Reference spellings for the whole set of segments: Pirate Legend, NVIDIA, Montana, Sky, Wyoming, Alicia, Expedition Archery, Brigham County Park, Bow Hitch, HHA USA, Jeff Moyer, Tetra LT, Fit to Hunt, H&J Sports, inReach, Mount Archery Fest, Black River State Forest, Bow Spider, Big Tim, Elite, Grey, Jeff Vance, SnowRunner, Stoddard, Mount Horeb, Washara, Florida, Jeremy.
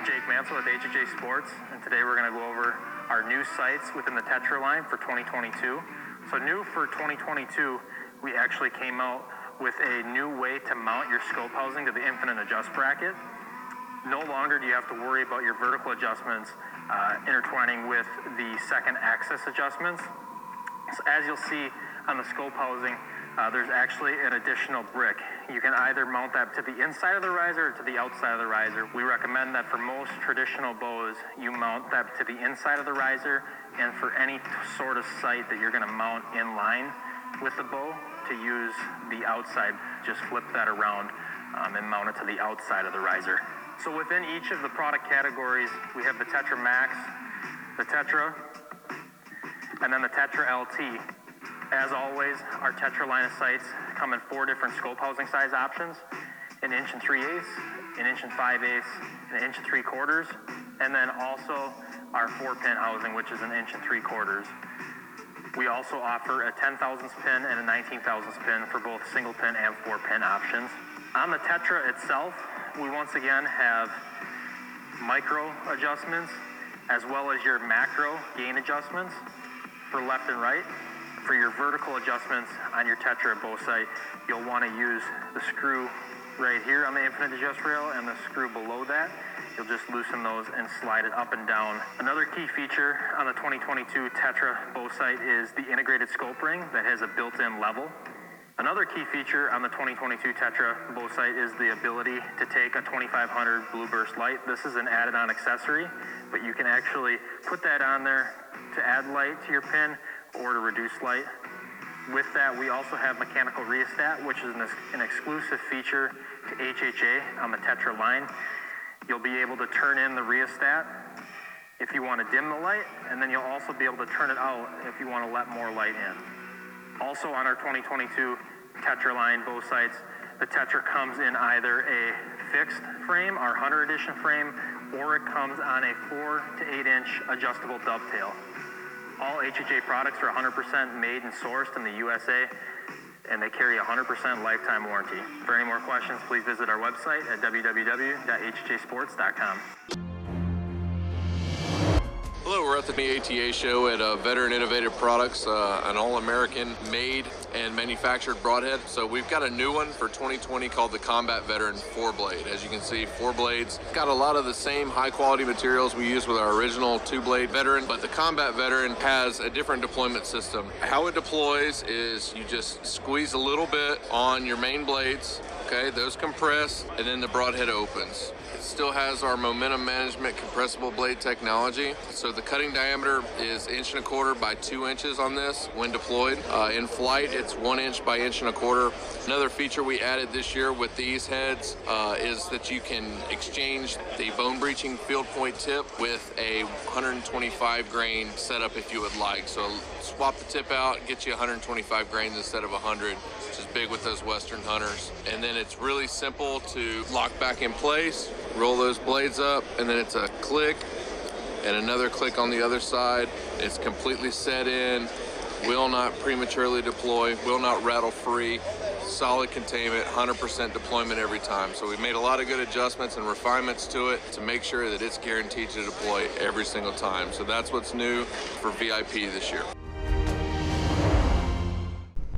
I'm Jake Mansell with H&J Sports, and today we're going to go over our new sights within the Tetra line for 2022. So new for 2022, we actually came out with a new way to mount your scope housing to the infinite adjust bracket. No longer do you have to worry about your vertical adjustments intertwining with the second axis adjustments. So as you'll see on the scope housing, there's actually an additional brick. You can either mount that to the inside of the riser or to the outside of the riser. We recommend that for most traditional bows, you mount that to the inside of the riser, and for any sort of sight that you're going to mount in line with the bow, to use the outside, just flip that around and mount it to the outside of the riser. So within each of the product categories, we have the Tetra Max, the Tetra, and then the Tetra LT. As always, our Tetra line of sights come in four different scope housing size options: an inch and 3/8, an inch and 5/8, an inch and 3/4, and then also our 4-pin housing, which is an inch and 3/4. We also offer a 10,000 pin and a 19,000 pin for both single pin and 4-pin options. On the Tetra itself, we once again have micro adjustments as well as your macro gain adjustments for left and right. For your vertical adjustments on your Tetra bow sight, you'll want to use the screw right here on the infinite adjust rail and the screw below that. You'll just loosen those and slide it up and down. Another key feature on the 2022 Tetra bow sight is the integrated scope ring that has a built-in level. Another key feature on the 2022 Tetra bow sight is the ability to take a 2500 Blue Burst Light. This is an added-on accessory, but you can actually put that on there to add light to your pin or to reduce light. With that, we also have mechanical rheostat, which is an exclusive feature to HHA on the Tetra line. You'll be able to turn in the rheostat if you want to dim the light, and then you'll also be able to turn it out if you want to let more light in. Also on our 2022 Tetra line bow sights, the Tetra comes in either a fixed frame, our Hunter Edition frame, or it comes on a 4 to 8 inch adjustable dovetail. All HHA products are 100% made and sourced in the USA, and they carry 100% lifetime warranty. For any more questions, please visit our website at www.hhjsports.com. Hello, we're at the BATA show at Veteran Innovative Products, an all-American made and manufactured broadhead. So we've got a new one for 2020 called the Combat Veteran 4-Blade. As you can see, 4-Blade's got a lot of the same high-quality materials we use with our original 2-Blade Veteran, but the Combat Veteran has a different deployment system. How it deploys is you just squeeze a little bit on your main blades, okay, those compress, and then the broadhead opens. It still has our momentum management compressible blade technology. So the cutting diameter is 1.25 by 2 inches on this when deployed. In flight, it's 1 inch by 1.25 inches. Another feature we added this year with these heads is that you can exchange the bone breaching field point tip with a 125 grain setup if you would like. So swap the tip out, get you 125 grains instead of 100, which is big with those Western hunters. And then it's really simple to lock back in place, roll those blades up, and then it's a click and another click on the other side. It's completely set in, will not prematurely deploy, will not rattle free, solid containment, 100% deployment every time. So we've made a lot of good adjustments and refinements to it to make sure that it's guaranteed to deploy every single time. So that's what's new for VIP this year.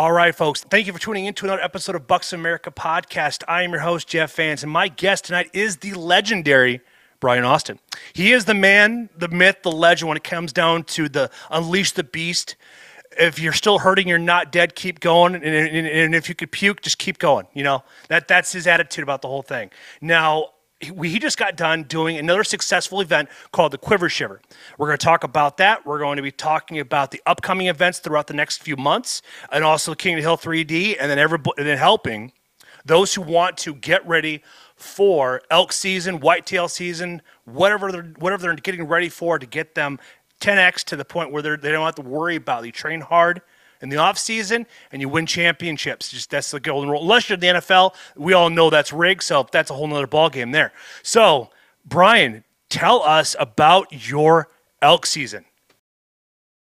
All right, folks, thank you for tuning in to another episode of Bucks America Podcast. I am your host, Jeff Vance, and my guest tonight is the legendary Brian Austin. He is the man, the myth, the legend when it comes down to the Unleash the Beast. If you're still hurting, you're not dead, keep going. And if you could puke, just keep going. You know, that's his attitude about the whole thing. Now, he just got done doing another successful event called the Quiver Shiver. We're going to talk about that. We're going to be talking about the upcoming events throughout the next few months, and also King of the Hill 3D, and then helping those who want to get ready for elk season, whitetail season, whatever they're getting ready for, to get them 10x to the point where they don't have to worry about it. You train hard in the off season and you win championships. Just that's the golden rule. Unless you're in the NFL, we all know that's rigged. So that's a whole nother ball game there. So Brian, tell us about your elk season.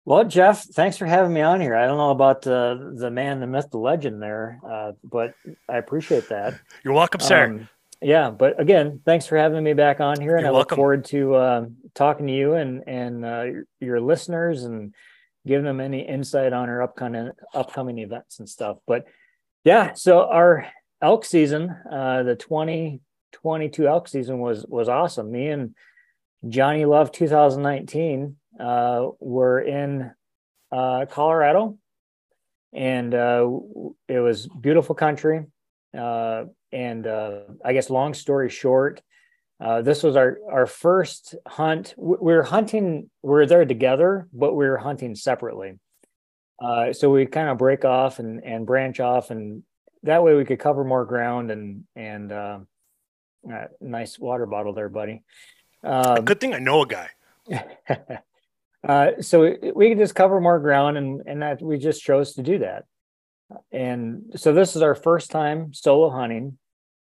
Well, Jeff, thanks for having me on here. I don't know about the man, the myth, the legend there, but I appreciate that. You're welcome, sir. Yeah, but again, thanks for having me back on here, and I look forward to talking to you and your listeners and giving them any insight on our upcoming events and stuff. But yeah, so our elk season, the 2022 elk season was awesome. Me and Johnny Love 2019 were in Colorado, and it was beautiful country. And I guess long story short, this was our first hunt. We were there together, but we were hunting separately. So we kind of break off and branch off, and that way we could cover more ground and nice water bottle there, buddy. Good thing I know a guy. So we could just cover more ground, and that we just chose to do that. And so this is our first time solo hunting,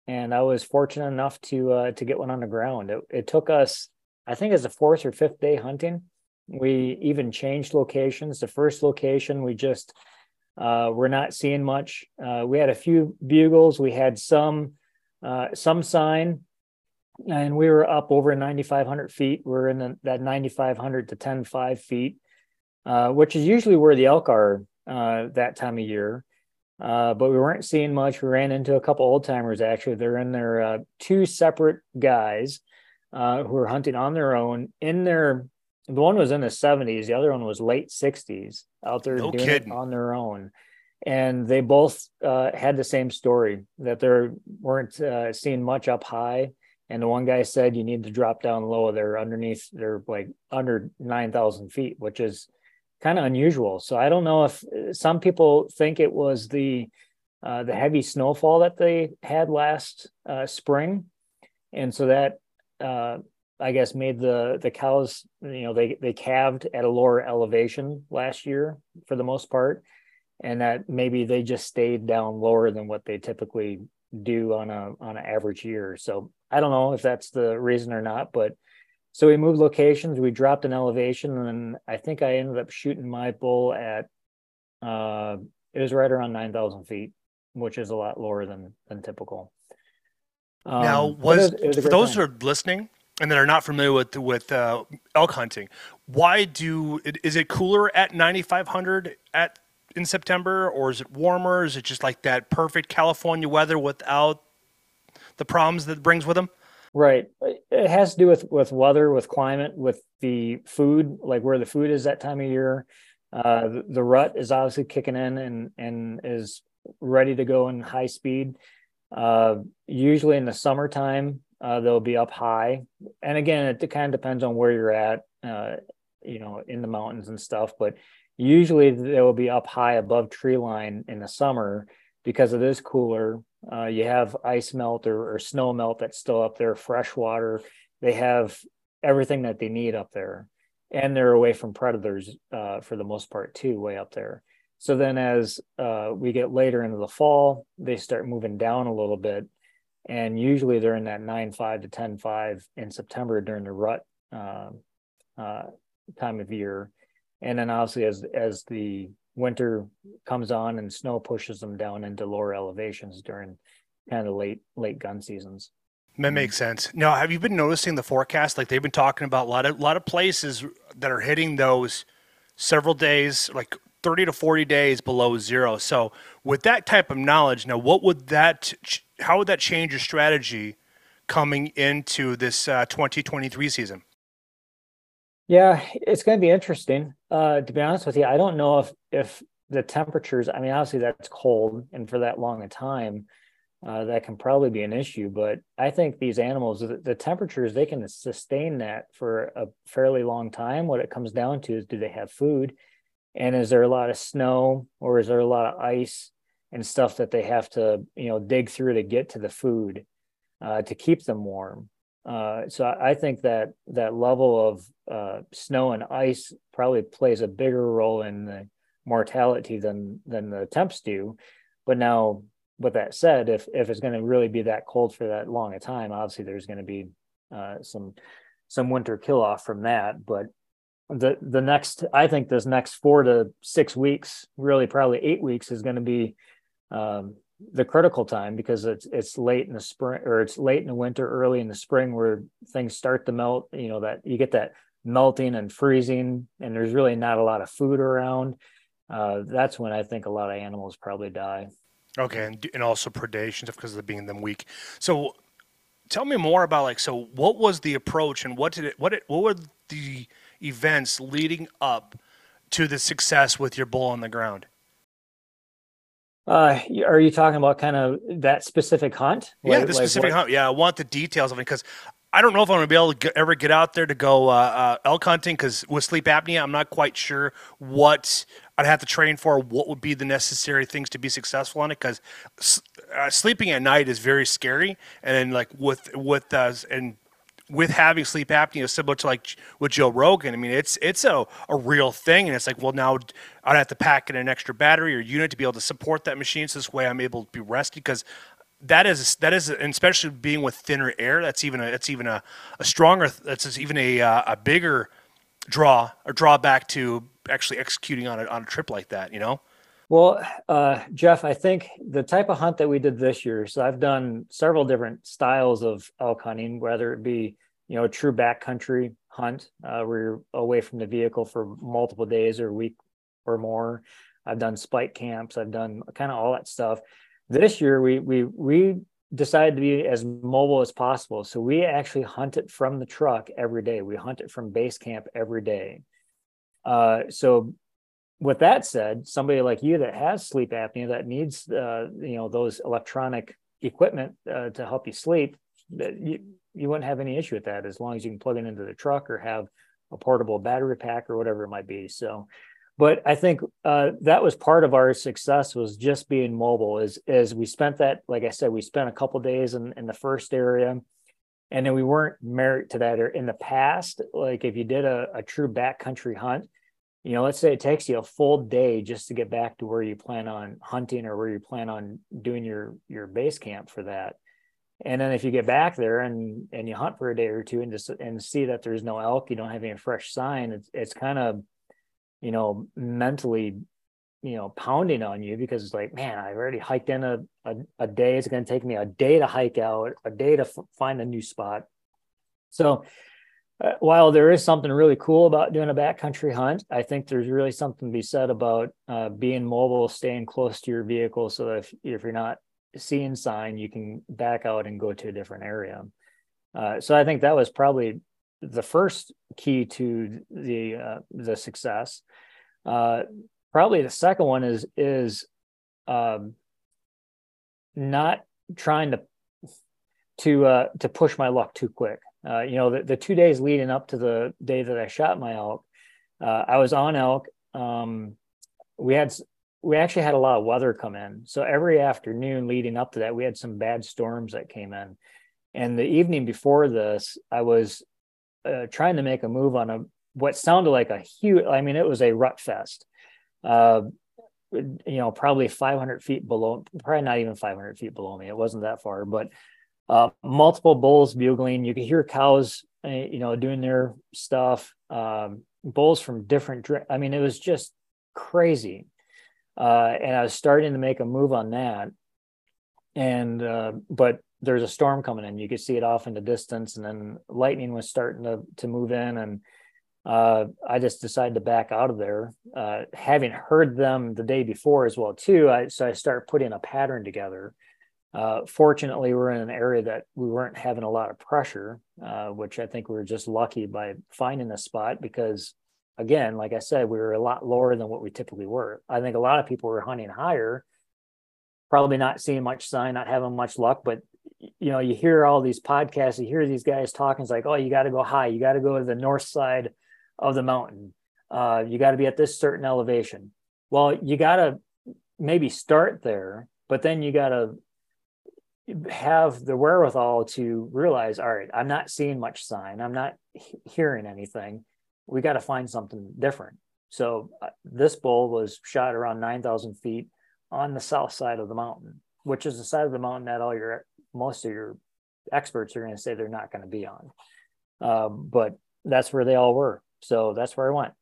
and I was fortunate enough to get one on the ground. It took us, I think, as the fourth or fifth day hunting. We even changed locations. The first location, we just were not seeing much. We had a few bugles, we had some sign, and we were up over 9,500 feet. We're in that 9,500 to 10,500 feet, which is usually where the elk are that time of year. But we weren't seeing much. We ran into a couple old timers, actually. They're in their two separate guys who are hunting on their own. The one was in the 70s, the other one was late 60s, out there doing it on their own. And they both had the same story, that they weren't seeing much up high. And the one guy said, "You need to drop down low. They're like under 9,000 feet, which is kind of unusual." So I don't know if some people think it was the heavy snowfall that they had last spring, and so that I guess made the cows, you know, they calved at a lower elevation last year for the most part, and that maybe they just stayed down lower than what they typically do on an average year. So I don't know if that's the reason or not, but so we moved locations, we dropped an elevation, and I think I ended up shooting my bull at, it was right around 9,000 feet, which is a lot lower than typical. Now, for those who are listening and that are not familiar with elk hunting, is it cooler at 9,500 in September, or is it warmer? Is it just like that perfect California weather without the problems that it brings with them? Right. It has to do with weather, with climate, with the food, like where the food is that time of year. The rut is obviously kicking in and is ready to go in high speed. Usually in the summertime, they'll be up high. And again, it kind of depends on where you're at, you know, in the mountains and stuff. But usually they will be up high above tree line in the summer because it is cooler. You have ice melt or snow melt that's still up there, fresh water. They have everything that they need up there, and they're away from predators for the most part too, way up there. So then as we get later into the fall, they start moving down a little bit, and usually they're in that 9.5 to 10.5 in September during the rut time of year. And then obviously as the winter comes on and snow pushes them down into lower elevations during kind of late gun seasons. That makes sense. Now, have you been noticing the forecast? Like they've been talking about a lot of places that are hitting those several days, like 30 to 40 days below zero. So with that type of knowledge, now what would that, how would that change your strategy coming into this 2023 season? Yeah, it's going to be interesting. To be honest with you, I don't know if the temperatures, I mean, obviously that's cold, and for that long a time, that can probably be an issue. But I think these animals, the temperatures, they can sustain that for a fairly long time. What it comes down to is, do they have food? And is there a lot of snow, or is there a lot of ice and stuff that they have to, you know, dig through to get to the food to keep them warm? So I think that that level of snow and ice probably plays a bigger role in the mortality than the temps do. But now, with that said, if it's going to really be that cold for that long a time, obviously there's going to be some winter kill off from that. But the next, I think this next 4 to 6 weeks, really probably 8 weeks, is going to be the critical time, because it's late in the spring, or it's late in the winter, early in the spring, where things start to melt. You know, that you get that melting and freezing, and there's really not a lot of food around. That's when I think a lot of animals probably die. Okay. And also predation, because of being them weak. So tell me more about, like, so what was the approach, and what were the events leading up to the success with your bull on the ground? Are you talking about kind of that specific hunt? Yeah, like, the specific hunt. Yeah, I want the details of it, because I don't know if I'm going to be able to ever get out there to go elk hunting, because with sleep apnea, I'm not quite sure what I'd have to train for, what would be the necessary things to be successful on it, because sleeping at night is very scary. And then, like, with having sleep apnea, similar to like with Joe Rogan, I mean, it's a real thing. And it's like, well, now I'd have to pack in an extra battery or unit to be able to support that machine, so this way I'm able to be rested, because that is, and especially being with thinner air, that's even a bigger drawback to actually executing on a trip like that, you know? Well, Jeff, I think the type of hunt that we did this year, so I've done several different styles of elk hunting, whether it be, you know, a true backcountry hunt, where you're away from the vehicle for multiple days or a week or more. I've done spike camps. I've done kind of all that stuff. This year, we decided to be as mobile as possible. So we actually hunt it from the truck every day. We hunt it from base camp every day. So with that said, somebody like you that has sleep apnea, that needs, you know, those electronic equipment to help you sleep, you wouldn't have any issue with that, as long as you can plug it into the truck or have a portable battery pack or whatever it might be. So, but I think that was part of our success, was just being mobile, is we spent that, like I said, we spent a couple of days in the first area. And then we weren't married to that. Or in the past, like if you did a true backcountry hunt, you know, let's say it takes you a full day just to get back to where you plan on hunting or where you plan on doing your base camp for that. And then if you get back there and you hunt for a day or two and see that there's no elk, you don't have any fresh sign, it's kind of, you know, mentally, you know, pounding on you, because it's like, man, I've already hiked in a day. It's going to take me a day to hike out, a day to find a new spot. So while there is something really cool about doing a backcountry hunt, I think there's really something to be said about being mobile, staying close to your vehicle, so that if you're not seeing sign, you can back out and go to a different area. So I think that was probably the first key to the success. Probably the second one is not trying to push my luck too quick. You know, the 2 days leading up to the day that I shot my elk, I was on elk. We actually had a lot of weather come in. So every afternoon leading up to that, we had some bad storms that came in. And the evening before this, I was trying to make a move on what sounded like a huge, I mean, it was a rut fest. You know, probably 500 feet below, probably not even 500 feet below me. It wasn't that far, but multiple bulls bugling. You could hear cows, you know, doing their stuff. Bulls from different. I mean, it was just crazy. And I was starting to make a move on that, and but there's a storm coming in. You could see it off in the distance, and then lightning was starting to move in, and I just decided to back out of there, having heard them the day before as well too. So I started putting a pattern together. Fortunately, we're in an area that we weren't having a lot of pressure, which I think we were just lucky by finding a spot because, again, like I said, we were a lot lower than what we typically were. I think a lot of people were hunting higher, probably not seeing much sign, not having much luck, but you know, you hear all these podcasts, you hear these guys talking, it's like, oh, you got to go high. You got to go to the north side of the mountain. You got to be at this certain elevation. Well, you got to maybe start there, but then you got to have the wherewithal to realize, all right, I'm not seeing much sign. I'm not hearing anything. We got to find something different. So this bull was shot around 9,000 feet on the south side of the mountain, which is the side of the mountain that all your most of your experts are going to say they're not going to be on. But that's where they all were. So that's where I went.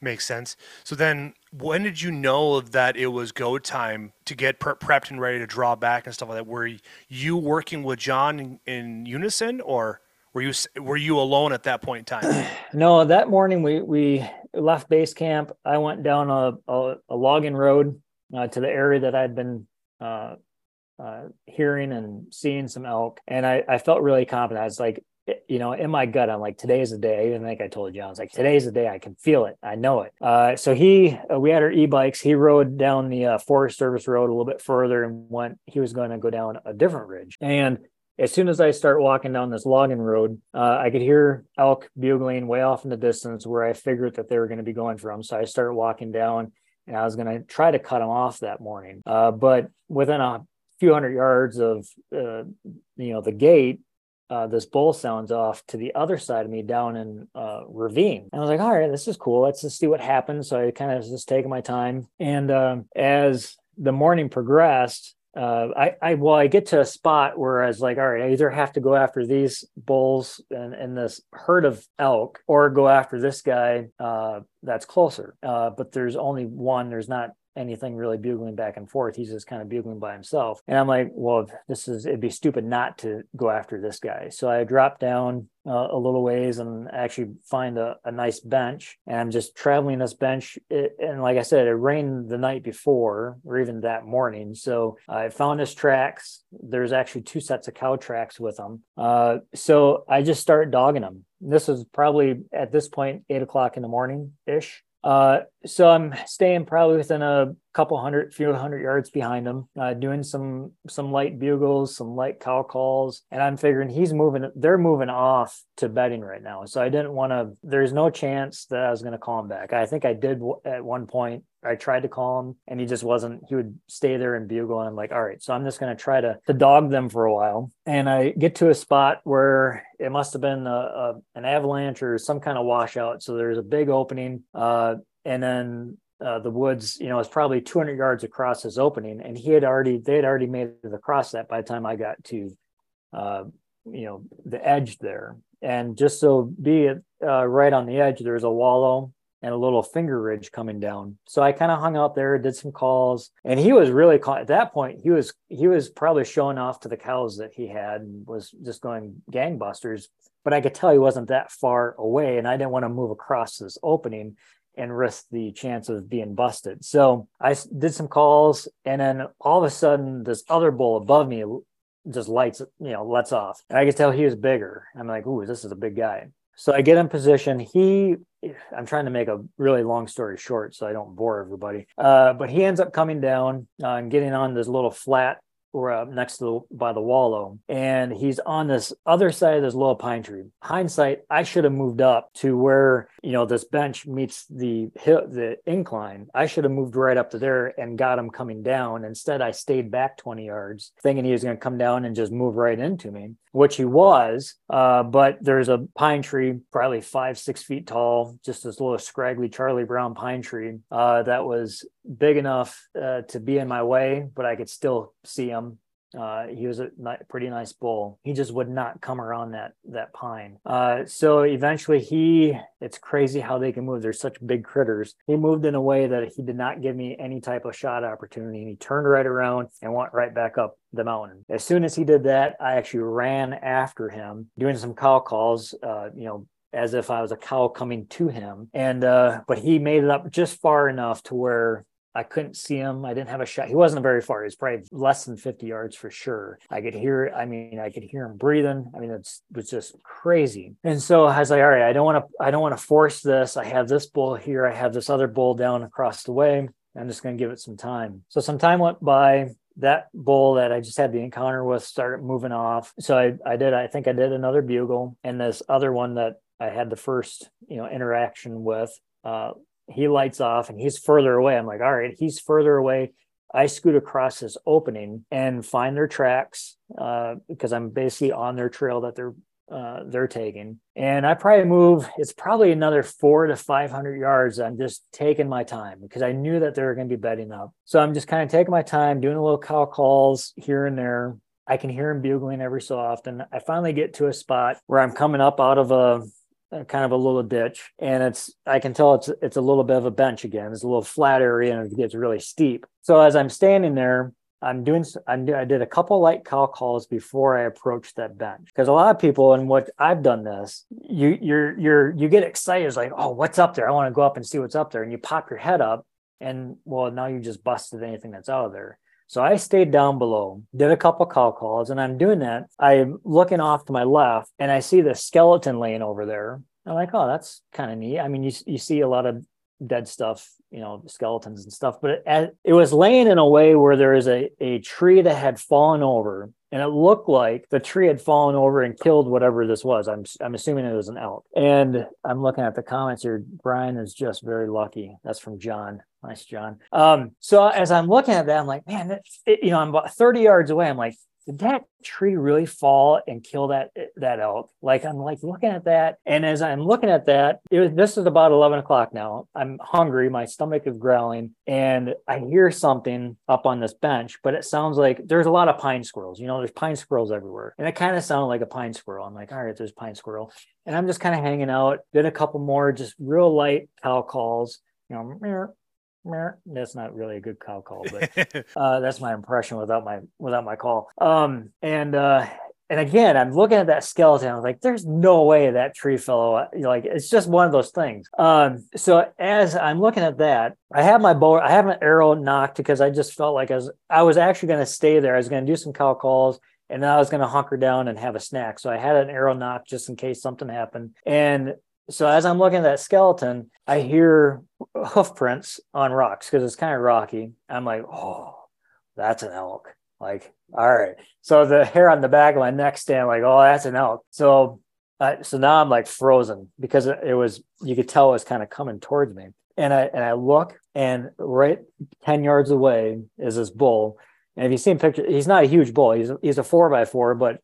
Makes sense. So then when did you know that it was go time to get prepped and ready to draw back and stuff like that? Were you working with John in unison, or were you alone at that point in time? No, that morning we left base camp. I went down a logging road to the area that I'd been hearing and seeing some elk. And I felt really confident. I was like, you know, in my gut, I'm like, today's the day. I even think I told you, I was like, today's the day. I can feel it. I know it. So we had our e-bikes. He rode down the Forest Service Road a little bit further and he was going to go down a different ridge. And as soon as I start walking down this logging road, I could hear elk bugling way off in the distance where I figured that they were going to be going from. So I started walking down and I was going to try to cut them off that morning. But within a few hundred yards of, the gate, this bull sounds off to the other side of me down in ravine. And I was like, all right, this is cool. Let's just see what happens. So I kind of was just taking my time. And as the morning progressed, I get to a spot where I was like, all right, I either have to go after these bulls and this herd of elk or go after this guy that's closer. But there's only one. There's not anything really bugling back and forth. He's just kind of bugling by himself. And I'm like, well, it'd be stupid not to go after this guy. So I dropped down a little ways and actually find a nice bench. And I'm just traveling this bench. And like I said, it rained the night before or even that morning. So I found his tracks. There's actually two sets of cow tracks with him. So I just started dogging him. This was probably at this point, 8 o'clock in the morning-ish. So I'm staying probably within a few hundred yards behind him, doing some light bugles, some light cow calls. And I'm figuring they're moving off to bedding right now. So I didn't want to, there's no chance that I was going to call him back. I think I did at one point. I tried to call him and he would stay there and bugle. And I'm like, all right, so I'm just going to try to dog them for a while. And I get to a spot where it must've been an avalanche or some kind of washout. So there's a big opening. And then the woods, you know, is probably 200 yards across his opening. And they had already made it across that by the time I got to, the edge there. And just so be it right on the edge, there's a wallow and a little finger ridge coming down. So I kind of hung out there, did some calls, and he was really caught at that point. He was probably showing off to the cows that he had and was just going gangbusters, but I could tell he wasn't that far away and I didn't want to move across this opening and risk the chance of being busted. So I did some calls, and then all of a sudden this other bull above me just lets off. And I could tell he was bigger. I'm like, ooh, this is a big guy. So I get in position. I'm trying to make a really long story short so I don't bore everybody. But he ends up coming down and getting on this little flat next to by the wallow. And he's on this other side of this little pine tree. Hindsight, I should have moved up to where, this bench meets the incline. I should have moved right up to there and got him coming down. Instead, I stayed back 20 yards thinking he was going to come down and just move right into me, which he was. But there's a pine tree, probably 5-6 feet tall, just this little scraggly Charlie Brown pine tree that was big enough to be in my way, but I could still see him. He was a pretty nice bull. He just would not come around that pine. So eventually it's crazy how they can move. They're such big critters. He moved in a way that he did not give me any type of shot opportunity. And he turned right around and went right back up the mountain. As soon as he did that, I actually ran after him doing some cow calls, as if I was a cow coming to him. And, but he made it up just far enough to where I couldn't see him. I didn't have a shot. He wasn't very far. He was probably less than 50 yards for sure. I could hear him breathing. I mean, it was just crazy. And so I was like, all right, I don't want to force this. I have this bull here. I have this other bull down across the way. I'm just going to give it some time. So some time went by. That bull that I just had the encounter with started moving off. So I think I did another bugle, and this other one that I had the first, interaction with, he lights off and he's further away. I'm like, all right, he's further away. I scoot across this opening and find their tracks because I'm basically on their trail that they're taking. And I probably move, it's probably another 400 to 500 yards. I'm just taking my time because I knew that they were going to be bedding up. So I'm just kind of taking my time, doing a little cow calls here and there. I can hear him bugling every so often. I finally get to a spot where I'm coming up out of a kind of a little ditch, and I can tell it's a little bit of a bench again. It's a little flat area and it gets really steep. So as I'm standing there, I did a couple light cow calls before I approached that bench, because a lot of people, and what I've done this, you get excited. It's like, oh, what's up there? I want to go up and see what's up there. And you pop your head up, and well, now you just busted anything that's out of there. So I stayed down below, did a couple cow calls, and I'm doing that. I'm looking off to my left, and I see the skeleton laying over there. I'm like, oh, that's kind of neat. I mean, you see a lot of dead stuff, skeletons and stuff, but it was laying in a way where there is a tree that had fallen over, and it looked like the tree had fallen over and killed whatever this was. I'm assuming it was an elk. And I'm looking at the comments here. Brian is just very lucky. That's from John. Nice, John. So as I'm looking at that, I'm like, man, I'm about 30 yards away. I'm like, did that tree really fall and kill that elk? Like, I'm like looking at that. And as I'm looking at that, this is about 11 o'clock now. I'm hungry. My stomach is growling, and I hear something up on this bench, but it sounds like there's a lot of pine squirrels. There's pine squirrels everywhere. And it kind of sounded like a pine squirrel. I'm like, all right, there's a pine squirrel. And I'm just kind of hanging out. Did a couple more just real light cow calls, That's not really a good cow call, but that's my impression without my call. And again, I'm looking at that skeleton. I was like, there's no way that tree fell. Like, it's just one of those things. So as I'm looking at that, I have my bow. I have an arrow knocked because I just felt like I was actually going to stay there. I was going to do some cow calls, and then I was going to hunker down and have a snack. So I had an arrow knocked just in case something happened. And so as I'm looking at that skeleton, I hear hoof prints on rocks because it's kind of rocky. I'm like, oh, that's an elk. Like, all right. So the hair on the back of my neck stand, like, oh, that's an elk. So now I'm like frozen because you could tell it was kind of coming towards me. And I look, and right 10 yards away is this bull. And if you see him picture, he's not a huge bull. He's a 4x4, but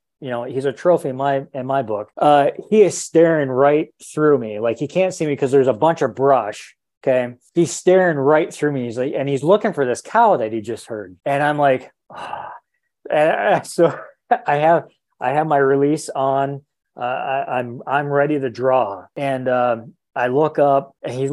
he's a trophy in my book. He is staring right through me. Like, he can't see me because there's a bunch of brush. Okay. He's staring right through me. He's like, and he's looking for this cow that he just heard. And I'm like, ah. And so I have my release on, I'm ready to draw. And, I look up, and he's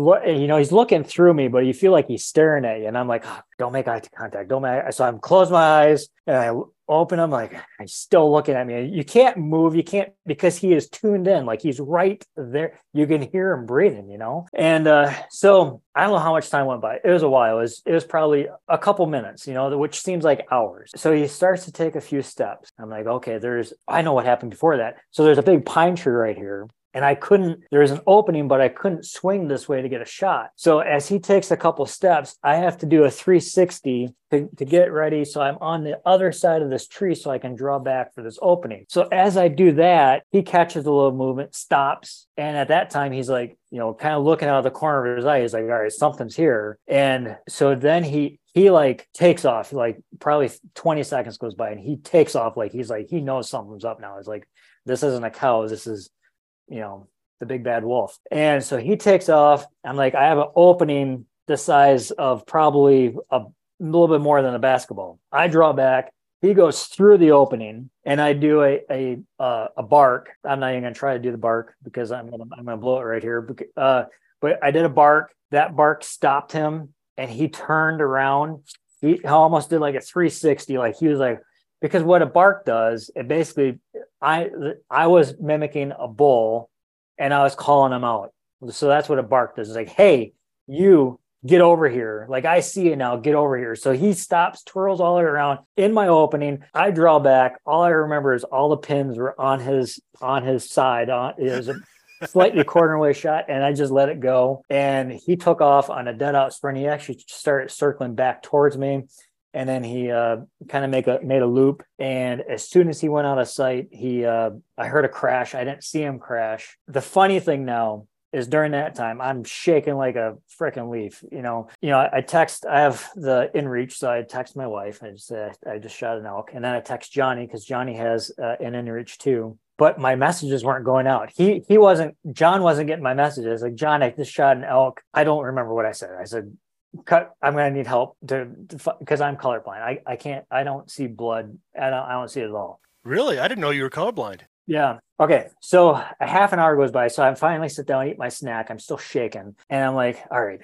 looking through me, but you feel like he's staring at you. And I'm like, oh, don't make eye contact. So I'm close my eyes, and I open them. Like, he's still looking at me. You can't move. You can't, because he is tuned in. Like, he's right there. You can hear him breathing, And so I don't know how much time went by. It was a while. It was probably a couple minutes, which seems like hours. So he starts to take a few steps. I'm like, okay, I know what happened before that. So there's a big pine tree right here. And there was an opening, but I couldn't swing this way to get a shot. So as he takes a couple steps, I have to do a 360 to get ready. So I'm on the other side of this tree so I can draw back for this opening. So as I do that, he catches a little movement, stops. And at that time, he's like, kind of looking out of the corner of his eye. He's like, all right, something's here. And so then he like takes off, like probably 20 seconds goes by, and he takes off. Like, he's like, he knows something's up now. He's like, this isn't a cow. This is, the big bad wolf. And so he takes off. I'm like, I have an opening the size of probably a little bit more than a basketball. I draw back. He goes through the opening, and I do a bark. I'm not even going to try to do the bark because I'm going to blow it right here. But I did a bark. That bark stopped him, and he turned around. He almost did like a 360. Like, he was like, because what a bark does, it basically, I was mimicking a bull and I was calling them out. So that's what a bark does. It's like, hey, you get over here. Like, I see it now, get over here. So he stops, twirls all the way around in my opening. I draw back. All I remember is all the pins were on his side. It was a slightly corner way shot, and I just let it go. And he took off on a dead out sprint. He actually started circling back towards me. And then he kind of made a loop. And as soon as he went out of sight, I heard a crash. I didn't see him crash. The funny thing now is during that time, I'm shaking like a freaking leaf. You know, I have the inReach, so I text my wife. I just say, I just shot an elk. And then I text Johnny, because Johnny has an inReach too. But my messages weren't going out. John wasn't getting my messages. Like, John, I just shot an elk. I don't remember what I said. I said, cut, I'm going to need help because I'm colorblind. I don't see blood. I don't see it at all. Really? I didn't know you were colorblind. Yeah. Okay. So a half an hour goes by. So I finally sit down, eat my snack. I'm still shaking. And I'm like, all right,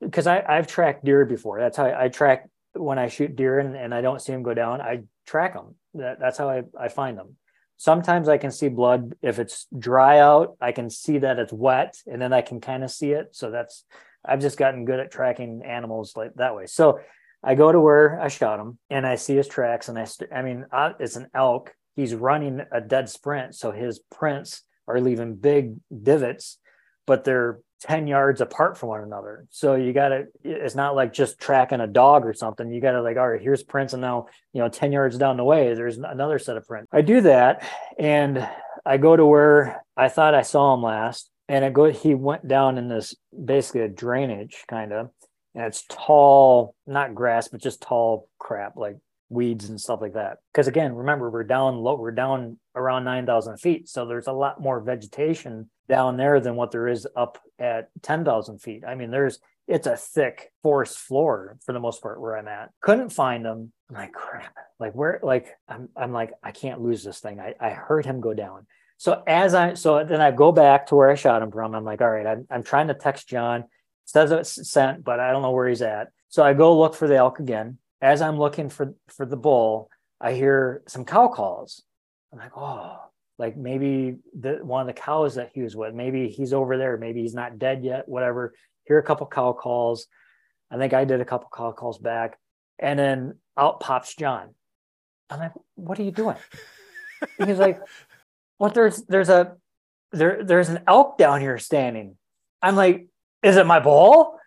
because I've tracked deer before. That's how I track when I shoot deer and I don't see them go down. I track them. That's how I find them. Sometimes I can see blood. If it's dry out, I can see that it's wet, and then I can kind of see it. So I've just gotten good at tracking animals like that way. So I go to where I shot him, and I see his tracks, and it's an elk. He's running a dead sprint, so his prints are leaving big divots, but they're 10 yards apart from one another. So it's not like just tracking a dog or something. You got to, like, all right, here's prints, and now, 10 yards down the way, there's another set of prints. I do that, and I go to where I thought I saw him last. And he went down in this, basically a drainage kind of, and it's tall, not grass, but just tall crap, like weeds and stuff like that. Because again, remember, we're down low, we're down around 9,000 feet. So there's a lot more vegetation down there than what there is up at 10,000 feet. I mean, it's a thick forest floor for the most part where I'm at. Couldn't find him. I'm like, crap, like where, like, I'm like, I can't lose this thing. I heard him go down. So then I go back to where I shot him from. I'm like, all right, I'm trying to text John. It says it's sent, but I don't know where he's at. So I go look for the elk again. As I'm looking for the bull, I hear some cow calls. I'm like, oh, like maybe one of the cows that he was with, maybe he's over there. Maybe he's not dead yet, whatever. Hear a couple cow calls. I think I did a couple cow calls back. And then out pops John. I'm like, what are you doing? He's like... Well, there's an elk down here standing. I'm like, is it my bull?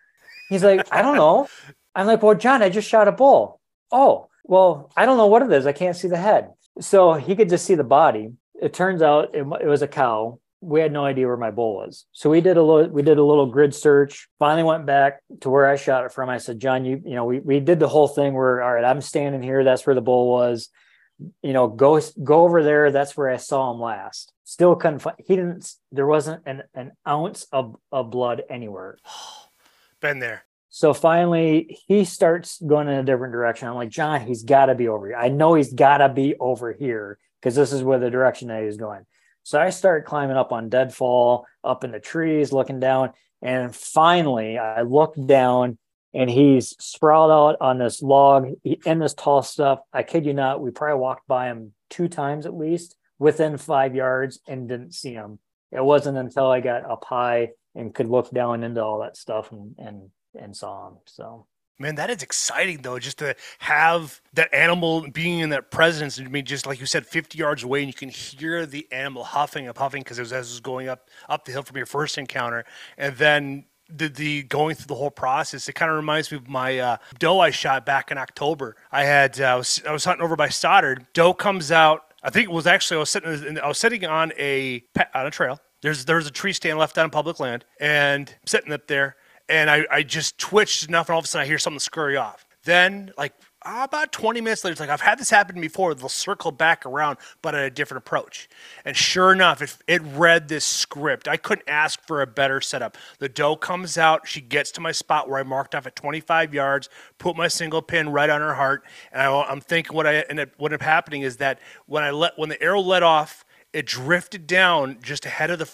He's like, I don't know. I'm like, well, John, I just shot a bull. Oh, well, I don't know what it is. I can't see the head. So he could just see the body. It turns out it was a cow. We had no idea where my bull was. So we did a little grid search, finally went back to where I shot it from. I said, John, we did the whole thing where, all right, I'm standing here. That's where the bull was. Go over there. That's where I saw him last. Still couldn't find. There wasn't an ounce of blood anywhere. Been there. So finally he starts going in a different direction. I'm like, John, he's gotta be over here. I know he's gotta be over here, because this is where the direction that he's going. So I start climbing up on deadfall, up in the trees, looking down. And finally I look down, and he's sprawled out on this log in this tall stuff. I kid you not, we probably walked by him 2 times at least within 5 yards and didn't see him. It wasn't until I got up high and could look down into all that stuff and saw him. So, man, that is exciting though, just to have that animal being in that presence. I mean, just like you said, 50 yards away, and you can hear the animal huffing and puffing because it was as it was going up the hill from your first encounter, and then. The going through the whole process, it kind of reminds me of my doe I shot back in October. I was hunting over by Stoddard. Doe comes out. I think it was actually I was sitting on a trail. There's a tree stand left out on public land, and I'm sitting up there, and I just twitched enough, and all of a sudden I hear something scurry off. Then like about 20 minutes later, it's like I've had this happen before. They'll circle back around, but at a different approach. And sure enough, it read this script. I couldn't ask for a better setup. The doe comes out. She gets to my spot where I marked off at 25 yards. Put my single pin right on her heart. And I'm thinking what ended up happening is that when the arrow let off, it drifted down just ahead of the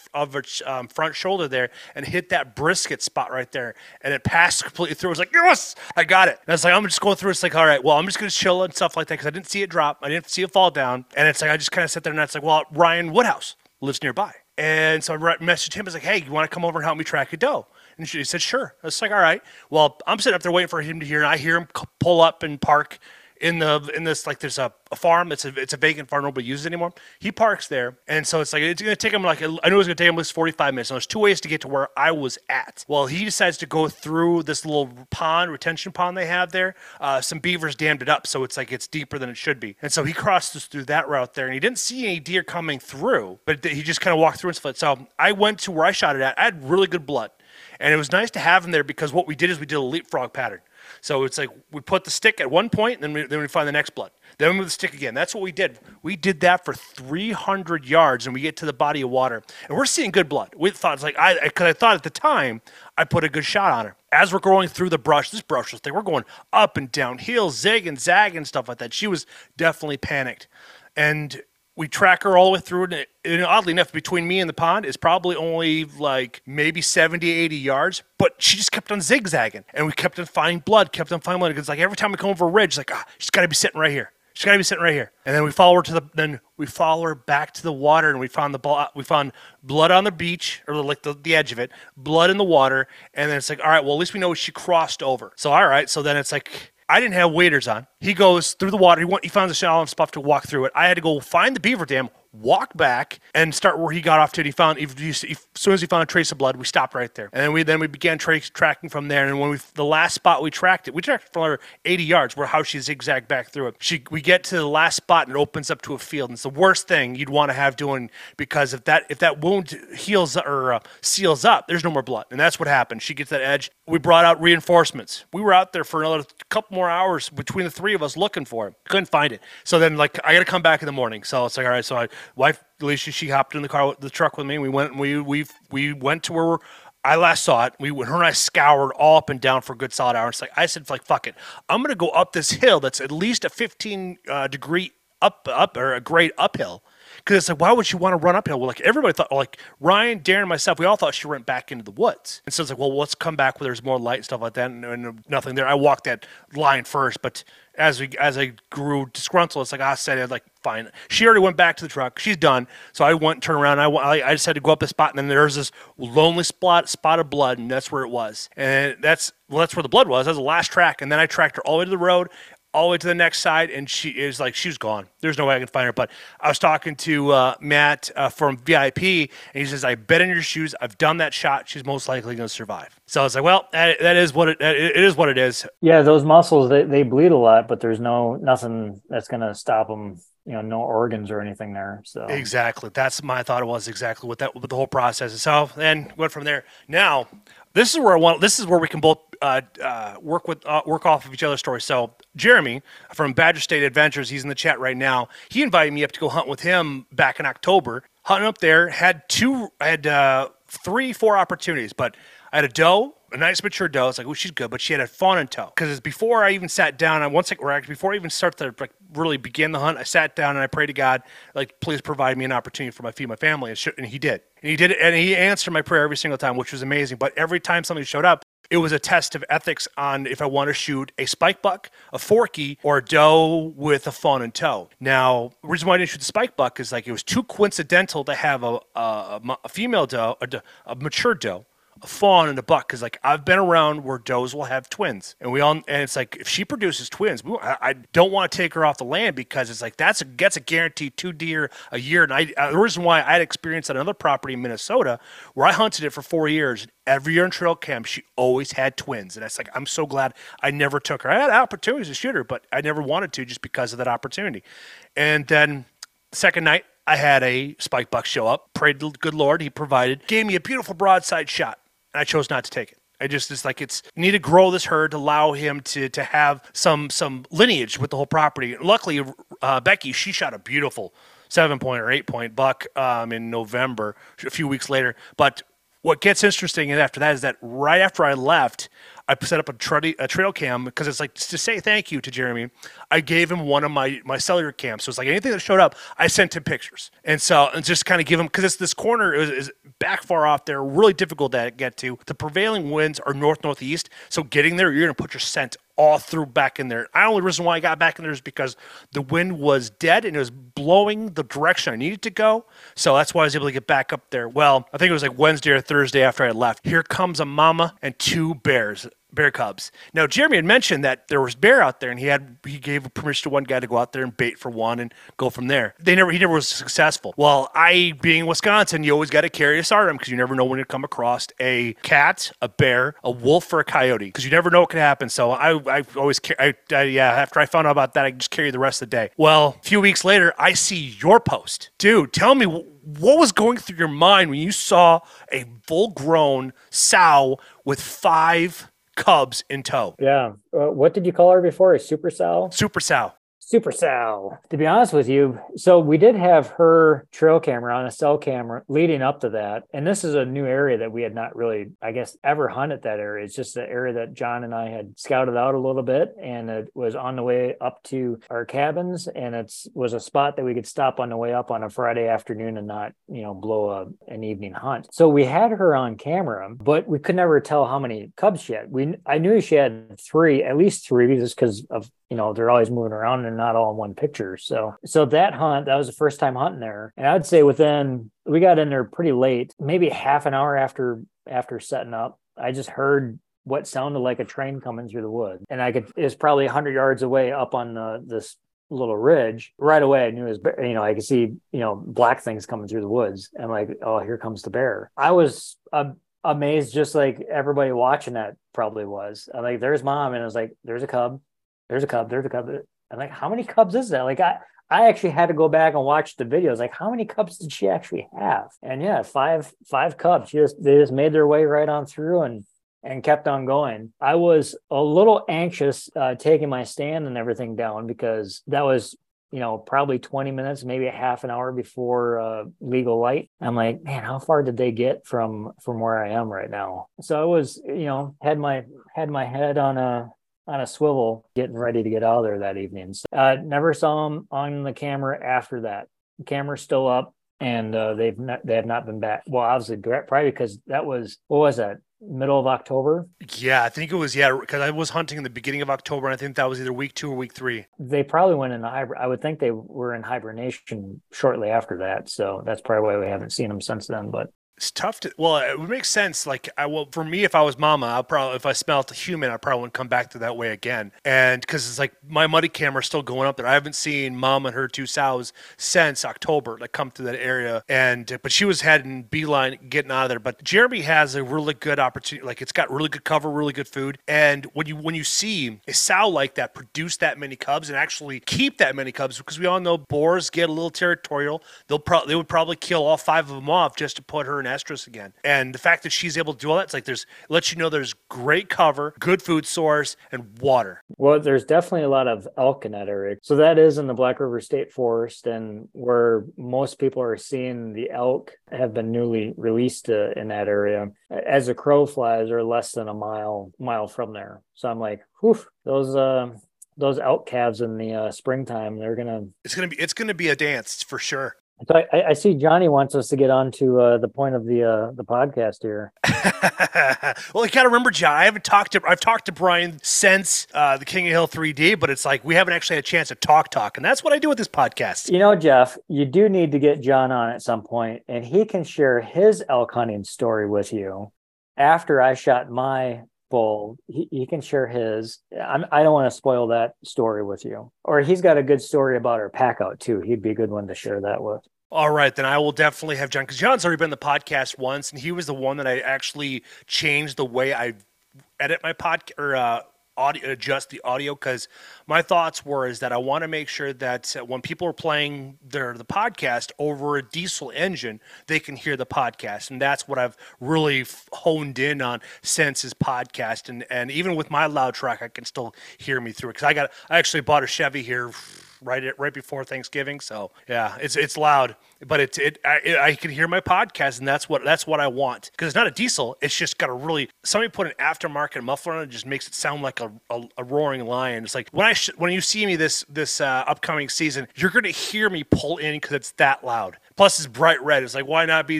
front shoulder there and hit that brisket spot right there. And it passed completely through. I was like, yes, I got it. And I was like, I'm just going through. It's like, all right, well, I'm just going to chill and stuff like that because I didn't see it drop. I didn't see it fall down. And it's like, I just kind of sat there, and it's like, well, Ryan Woodhouse lives nearby. And so I messaged him. I was like, hey, you want to come over and help me track a doe? And he said, sure. I was like, all right. Well, I'm sitting up there waiting for him to hear, and I hear him pull up and park in this, like, there's a farm. It's a vacant farm, nobody uses anymore. He parks there, and so it's like, it's gonna take him like, I knew it was gonna take him at least 45 minutes. So there's two ways to get to where I was at. Well, he decides to go through this little pond, retention pond they have there. Some beavers dammed it up, so it's like, it's deeper than it should be. And so he crossed us through that route there, and he didn't see any deer coming through, but he just kind of walked through and stuff. So I went to where I shot it at. I had really good blood, and it was nice to have him there because what we did is we did a leapfrog pattern. So it's like we put the stick at one point, and then we find the next blood. Then we move the stick again. That's what we did. We did that for 300 yards, and we get to the body of water, and we're seeing good blood. We thought it's like because I thought at the time I put a good shot on her. As we're going through the brush, this brush was thick. We're going up and down hills, zig and zag and stuff like that. She was definitely panicked, and we track her all the way through, and oddly enough, between me and the pond is probably only like maybe 70, 80 yards, but she just kept on zigzagging, and we kept on finding blood, It's like every time we come over a ridge, like, she's got to be sitting right here. She's got to be sitting right here. And then we follow her back to the water, and we found blood on the beach, or like the edge of it, blood in the water, and then it's like, all right, well, at least we know she crossed over. So, all right, so then it's like, I didn't have waders on. He goes through the water. He found the shallow spot to walk through it. I had to go find the beaver dam, walk back, and start where he got off to it. As soon as he found a trace of blood, we stopped right there. And then we began tracking from there. And when the last spot we tracked it, we tracked for her 80 yards, where how she zigzagged back through it. We get to the last spot, and it opens up to a field. And it's the worst thing you'd want to have doing, because if that wound heals or seals up, there's no more blood. And that's what happened. She gets that edge. We brought out reinforcements. We were out there for another couple more hours between the three of us looking for him. Couldn't find it. So then, like, I got to come back in the morning. So it's like, all right, so wife Alicia, she hopped in the car, the truck with me, and we went to where I last saw it. Her and I scoured all up and down for a good solid hour. It's like I said, like, fuck it, I'm gonna go up this hill that's at least a 15 degree up or a grade uphill, because it's like, why would she want to run uphill? Well, like, everybody thought, like Ryan, Darren, myself, we all thought she went back into the woods. And so it's like, well, let's come back where there's more light and stuff like that, and nothing there. I walked that line first, but as I grew disgruntled, it's like I said, I'd like, fine. She already went back to the truck. She's done. So I went, turned around. I decided to go up the spot, and then there's this lonely spot of blood, and that's where it was. And that's where the blood was. That was the last track. And then I tracked her all the way to the road, all the way to the next side, and she is like, she was gone. There's no way I can find her. But I was talking to Matt from VIP, and he says, I bet in your shoes, I've done that shot, she's most likely going to survive. So I was like, well, that is what it is. Yeah, those muscles, they bleed a lot, but there's nothing that's going to stop them. You know, no organs or anything there. So exactly, that's my thought. It was exactly with the whole process itself. Then went from there. Now, this is where This is where we can both work off of each other's stories. So Jeremy from Badger State Adventures, he's in the chat right now. He invited me up to go hunt with him back in October. Hunting up there, I had three, four opportunities, but I had a doe. A nice mature doe. It's like, well, she's good, but she had a fawn in tow. Because before I even sat down, before I even started to, like, really begin the hunt, I sat down and I prayed to God, like, please provide me an opportunity for my family. And he did. And he did it, and he answered my prayer every single time, which was amazing. But every time somebody showed up, it was a test of ethics on if I want to shoot a spike buck, a forky, or a doe with a fawn in tow. Now, the reason why I didn't shoot the spike buck is, like, it was too coincidental to have a female doe, a mature doe, a fawn and a buck, because, like, I've been around where does will have twins, and it's like, if she produces twins, I don't want to take her off the land, because it's like that's a guaranteed 2 deer a year. And the reason why I had experienced another property in Minnesota where I hunted it for 4 years. Every year in trail camp, she always had twins. And it's like, I'm so glad I never took her. I had opportunities to shoot her, but I never wanted to, just because of that opportunity. And then the second night, I had a spike buck show up. Prayed to the good Lord, he provided, gave me a beautiful broadside shot. And I chose not to take it. I need to grow this herd to allow him to have some lineage with the whole property. Luckily, Becky, she shot a beautiful 7-point or 8-point buck in November, a few weeks later. But what gets interesting after that is that right after I left, I set up a trail cam, because it's like, to say thank you to Jeremy, I gave him one of my cellular cams. So it's like, anything that showed up, I sent him pictures. And so, and just kind of give him, because it's this corner is back far off there, really difficult to get to. The prevailing winds are north-northeast, so getting there, you're going to put your scent all threw back in there. The only reason why I got back in there is because the wind was dead and it was blowing the direction I needed to go. So that's why I was able to get back up there. Well, I think it was like Wednesday or Thursday after I left. Here comes a mama and two bear cubs. Now, Jeremy had mentioned that there was bear out there, and he gave permission to one guy to go out there and bait for one and go from there. He never was successful. Well, I, being Wisconsin, you always got to carry a sidearm because you never know when you come across a cat, a bear, a wolf, or a coyote because you never know what could happen. So I always after I found out about that, I just carried the rest of the day. Well, a few weeks later, I see your post. Dude, tell me what was going through your mind when you saw a full-grown sow with 5 cubs in tow. Yeah. What did you call her before? A super sow? Super sow. Super sow. To be honest with you, so we did have her trail camera on a cell camera leading up to that. And this is a new area that we had not really, I guess, ever hunted that area. It's just the area that John and I had scouted out a little bit. And it was on the way up to our cabins. And it was a spot that we could stop on the way up on a Friday afternoon and not, you know, blow an evening hunt. So we had her on camera, but we could never tell how many cubs she had. I knew she had at least three, just because of, you know, they're always moving around and not all in one picture. So that was the first time hunting there. And I would say we got in there pretty late, maybe half an hour after setting up, I just heard what sounded like a train coming through the woods. And it was probably 100 yards away up on this little ridge. Right away, I knew it was, you know, I could see, you know, black things coming through the woods. I'm like, oh, here comes the bear. I was amazed, just like everybody watching that probably was. I'm like, there's mom. And I was like, there's a cub. There's a cub, there's a cub. I'm like, how many cubs is that? Like, I actually had to go back and watch the videos. Like, how many cubs did she actually have? And yeah, five cubs. They just made their way right on through and kept on going. I was a little anxious taking my stand and everything down because that was, you know, probably 20 minutes, maybe a half an hour before legal light. I'm like, man, how far did they get from where I am right now? So I was, you know, had my head on a swivel, getting ready to get out of there that evening. So, never saw them on the camera after that. The camera's still up, and they have not been back. Well, obviously, probably because what was that? Middle of October? Yeah, I think it was, because I was hunting in the beginning of October, and I think that was either week 2 or week 3. They probably went into I would think they were in hibernation shortly after that, so that's probably why we haven't seen them since then, but... It's tough to, well, it would make sense. Like, for me, if I was mama, if I smelled a human, I probably wouldn't come back to that way again. And because it's like my muddy camera's still going up there. I haven't seen mom and her two sows since October, like come through that area. But she was heading beeline, getting out of there. But Jeremy has a really good opportunity. Like, it's got really good cover, really good food. And when you see a sow like that produce that many cubs and actually keep that many cubs, because we all know boars get a little territorial. They would probably kill all 5 of them off just to put her in estrus again. And the fact that she's able to do all that, it's like lets you know there's great cover, good food source, and water. Well, there's definitely a lot of elk in that area. So that is in the Black River State Forest, and where most people are seeing the elk have been newly released in that area. As a crow flies, are less than a mile from there. So I'm like, whew, those elk calves in the springtime, it's gonna be a dance for sure. So I see Johnny wants us to get on to the point of the podcast here. Well, I gotta remember, John. I've talked to Brian since the King of Hill 3D, but it's like we haven't actually had a chance to talk, and that's what I do with this podcast. You know, Jeff, you do need to get John on at some point, and he can share his elk hunting story with you. After I shot my bull, he can share his. I don't want to spoil that story with you. Or he's got a good story about our pack out too. He'd be a good one to share that with. All right, then I will definitely have John, because John's already been on the podcast once, and he was the one that I actually changed the way I edit my podcast or adjust the audio, because my thoughts were is that I want to make sure that when people are playing the podcast over a diesel engine, they can hear the podcast. And that's what I've really honed in on since his podcast. And even with my loud track, I can still hear me through it, because I actually bought a Chevy here right before Thanksgiving. So yeah, it's loud, but I can hear my podcast, and that's what I want, because it's not a diesel. It's just got a really, somebody put an aftermarket muffler on it. It just makes it sound like a roaring lion. It's like when you see me this upcoming season, you're going to hear me pull in, because it's that loud. Plus it's bright red. It's like, why not be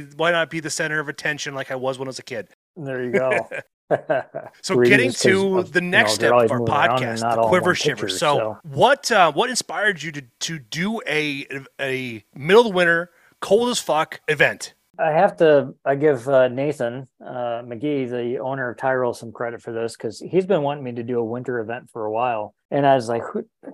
the center of attention like I was when I was a kid? There you go. So getting to the next step of our podcast, the Quiver Shiver. So what inspired you to do a middle of the winter, cold as fuck event? I give Nathan McGee, the owner of Tyrol, some credit for this, because he's been wanting me to do a winter event for a while. And I was like,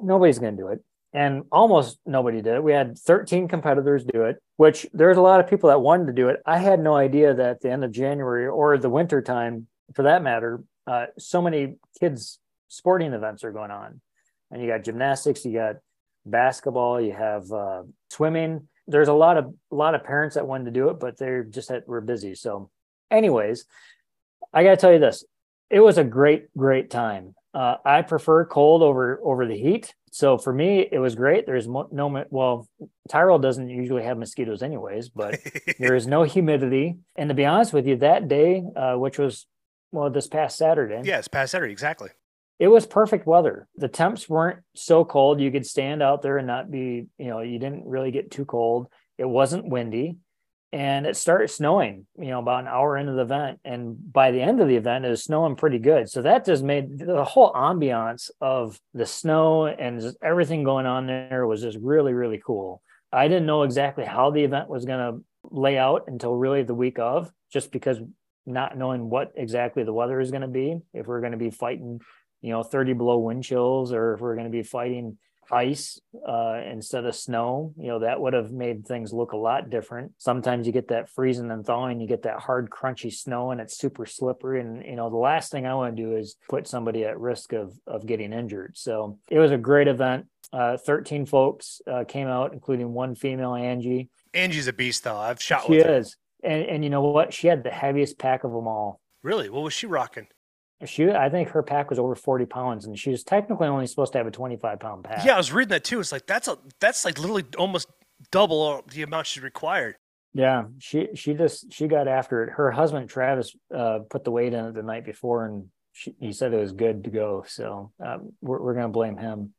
nobody's going to do it. And almost nobody did. We had 13 competitors do it, which there's a lot of people that wanted to do it. I had no idea that at the end of January, or the winter time for that matter, so many kids sporting events are going on. And you got gymnastics, you got basketball, you have swimming. There's a lot of parents that wanted to do it, but they're just were busy. So anyways, I got to tell you this. It was a great, great time. I prefer cold over the heat. So for me, it was great. There's Tyrol doesn't usually have mosquitoes anyways, but there is no humidity. And to be honest with you, that day, which was, this past Saturday. Yeah, it's past Saturday. Exactly. It was perfect weather. The temps weren't so cold. You could stand out there and not be, you didn't really get too cold. It wasn't windy, and it started snowing, about an hour into the event. And by the end of the event, it was snowing pretty good. So that just made the whole ambiance of the snow and just everything going on there was just really, really cool. I didn't know exactly how the event was going to lay out until really the week of, just because not knowing what exactly the weather is going to be, if we're going to be fighting 30 below wind chills, or if we're going to be fighting ice instead of snow, that would have made things look a lot different. Sometimes you get that freezing and thawing, you get that hard, crunchy snow, and it's super slippery. And, the last thing I want to do is put somebody at risk of getting injured. So it was a great event. 13 folks came out, including one female, Angie. Angie's a beast, though. I've shot with her. She is. And you know what? She had the heaviest pack of them all. Really? What was she rocking? I think her pack was over 40 pounds, and she was technically only supposed to have a 25-pound pack. Yeah, I was reading that too. It's like that's like literally almost double the amount she required. Yeah, she got after it. Her husband Travis put the weight in it the night before, and he said it was good to go. So we're gonna blame him.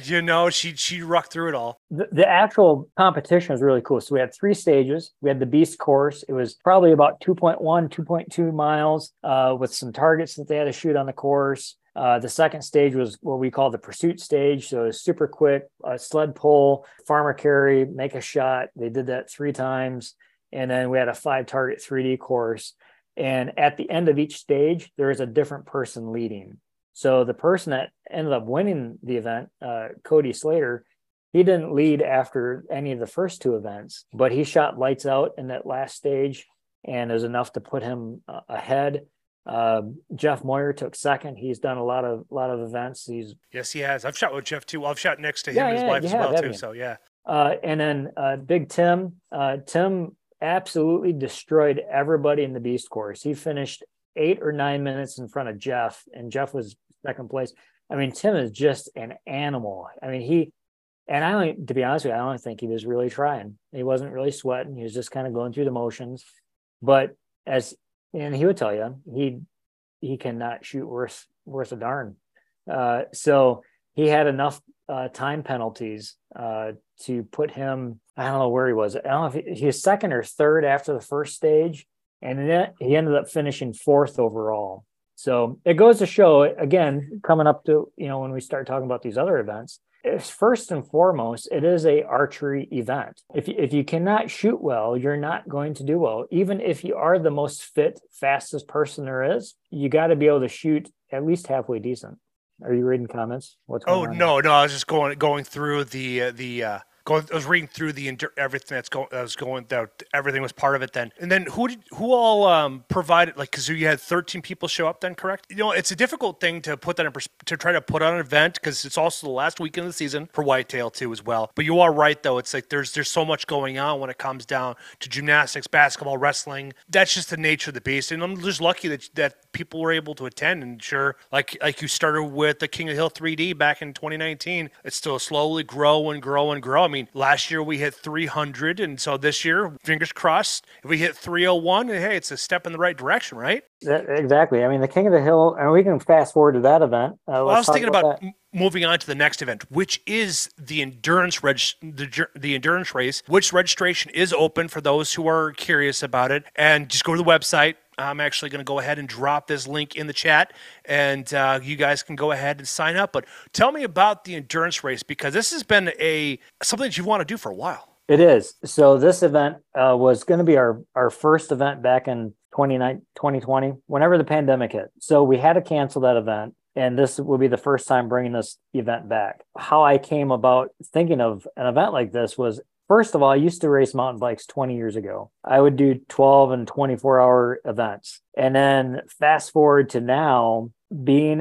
She rocked through it all. The actual competition was really cool. So we had three stages. We had the beast course. It was probably about 2.1, 2.2 miles with some targets that they had to shoot on the course. The second stage was what we call the pursuit stage. So it was super quick, sled pull, farmer carry, make a shot. They did that 3 times. And then we had a 5-target 3D course. And at the end of each stage, there is a different person leading. So the person that ended up winning the event, Cody Slater, he didn't lead after any of the first 2 events, but he shot lights out in that last stage, and it was enough to put him ahead. Jeff Moyer took second. He's done a lot of events. Yes, he has. I've shot with Jeff too. I've shot next to him and his wife as well too. So yeah. And then Big Tim. Tim absolutely destroyed everybody in the Beast Course. He finished 8 or 9 minutes in front of Jeff, and Jeff was second place. I mean, Tim is just an animal. I mean, to be honest with you, I don't think he was really trying. He wasn't really sweating. He was just kind of going through the motions. But he would tell you, he cannot shoot worth a darn. So he had enough time penalties to put him, I don't know where he was. I don't know if he was second or third after the first stage. And then he ended up finishing 4th overall. So it goes to show, again, coming up to, when we start talking about these other events, it's first and foremost, it is a archery event. If you cannot shoot well, you're not going to do well. Even if you are the most fit, fastest person there is, you got to be able to shoot at least halfway decent. Are you reading comments? What's going on? No, I was just going through the I was reading through everything everything was part of it then. And then who all provided, because you had 13 people show up then, correct? It's a difficult thing to put that in to try to put on an event, because it's also the last weekend of the season for whitetail too as well. But you are right though. It's like there's so much going on when it comes down to gymnastics, basketball, wrestling. That's just the nature of the beast. And I'm just lucky that people were able to attend. And sure, like you started with the King of the Hill 3D back in 2019, it's still slowly grow and grow and grow. I mean, last year we hit 300, and so this year, fingers crossed, if we hit 301, hey, it's a step in the right direction, right? Exactly. I mean, the King of the Hill, and we can fast forward to that event. I was thinking about moving on to the next event, which is the endurance race, which registration is open for those who are curious about it. And just go to the website, I'm actually going to go ahead and drop this link in the chat, and you guys can go ahead and sign up. But tell me about the endurance race, because this has been something that you want to do for a while. It is. So this event was going to be our first event back in 2020, whenever the pandemic hit. So we had to cancel that event, and this will be the first time bringing this event back. How I came about thinking of an event like this was, first of all, I used to race mountain bikes 20 years ago. I would do 12 and 24-hour events. And then fast forward to now, being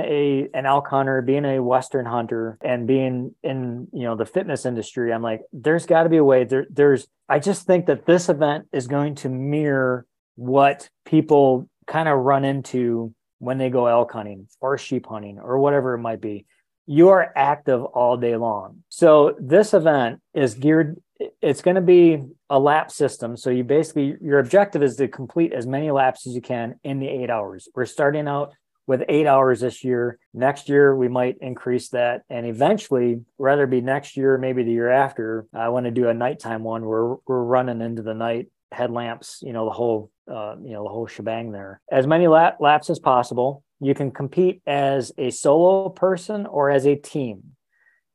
an elk hunter, being a Western hunter, and being in, you know, the fitness industry, I'm like, there's got to be a way. I just think that this event is going to mirror what people kind of run into when they go elk hunting or sheep hunting or whatever it might be. You are active all day long. So this event is geared. It's going to be a lap system. So you basically, your objective is to complete as many laps as you can in the 8 hours. We're starting out with 8 hours this year. Next year, we might increase that. And eventually, whether it be next year, maybe the year after, I want to do a nighttime one where we're running into the night, headlamps, the whole shebang there. As many laps as possible. You can compete as a solo person or as a team.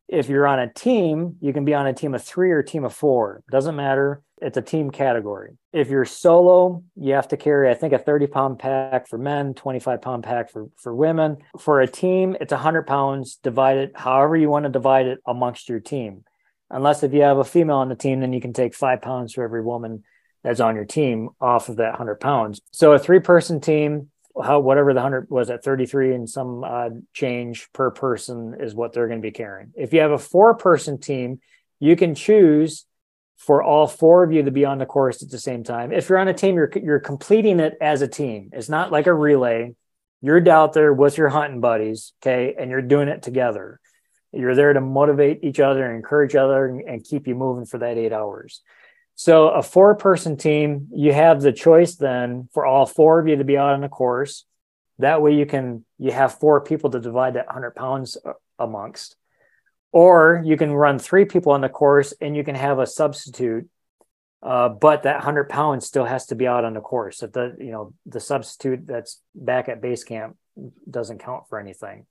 If you're on a team, you can be on a team of 3 or a team of 4. Doesn't matter. It's a team category. If you're solo, you have to carry, I think, a 30-pound pack for men, 25-pound pack for women. For a team, it's 100 pounds divided however you want to divide it amongst your team. Unless if you have a female on the team, then you can take 5 pounds for every woman that's on your team off of that 100 pounds. So a 3-person team, whatever the 100 was at 33 and some change per person is what they're going to be carrying. If you have a 4-person team, you can choose for all 4 of you to be on the course at the same time. If you're on a team, you're completing it as a team. It's not like a relay. You're out there with your hunting buddies, okay, and you're doing it together. You're there to motivate each other and encourage each other and keep you moving for that 8 hours. So a 4-person team, you have the choice then for all 4 of you to be out on the course. That way you have 4 people to divide that 100 pounds amongst. Or you can run 3 people on the course and you can have a substitute, but that 100 pounds still has to be out on the course. If the substitute that's back at base camp doesn't count for anything.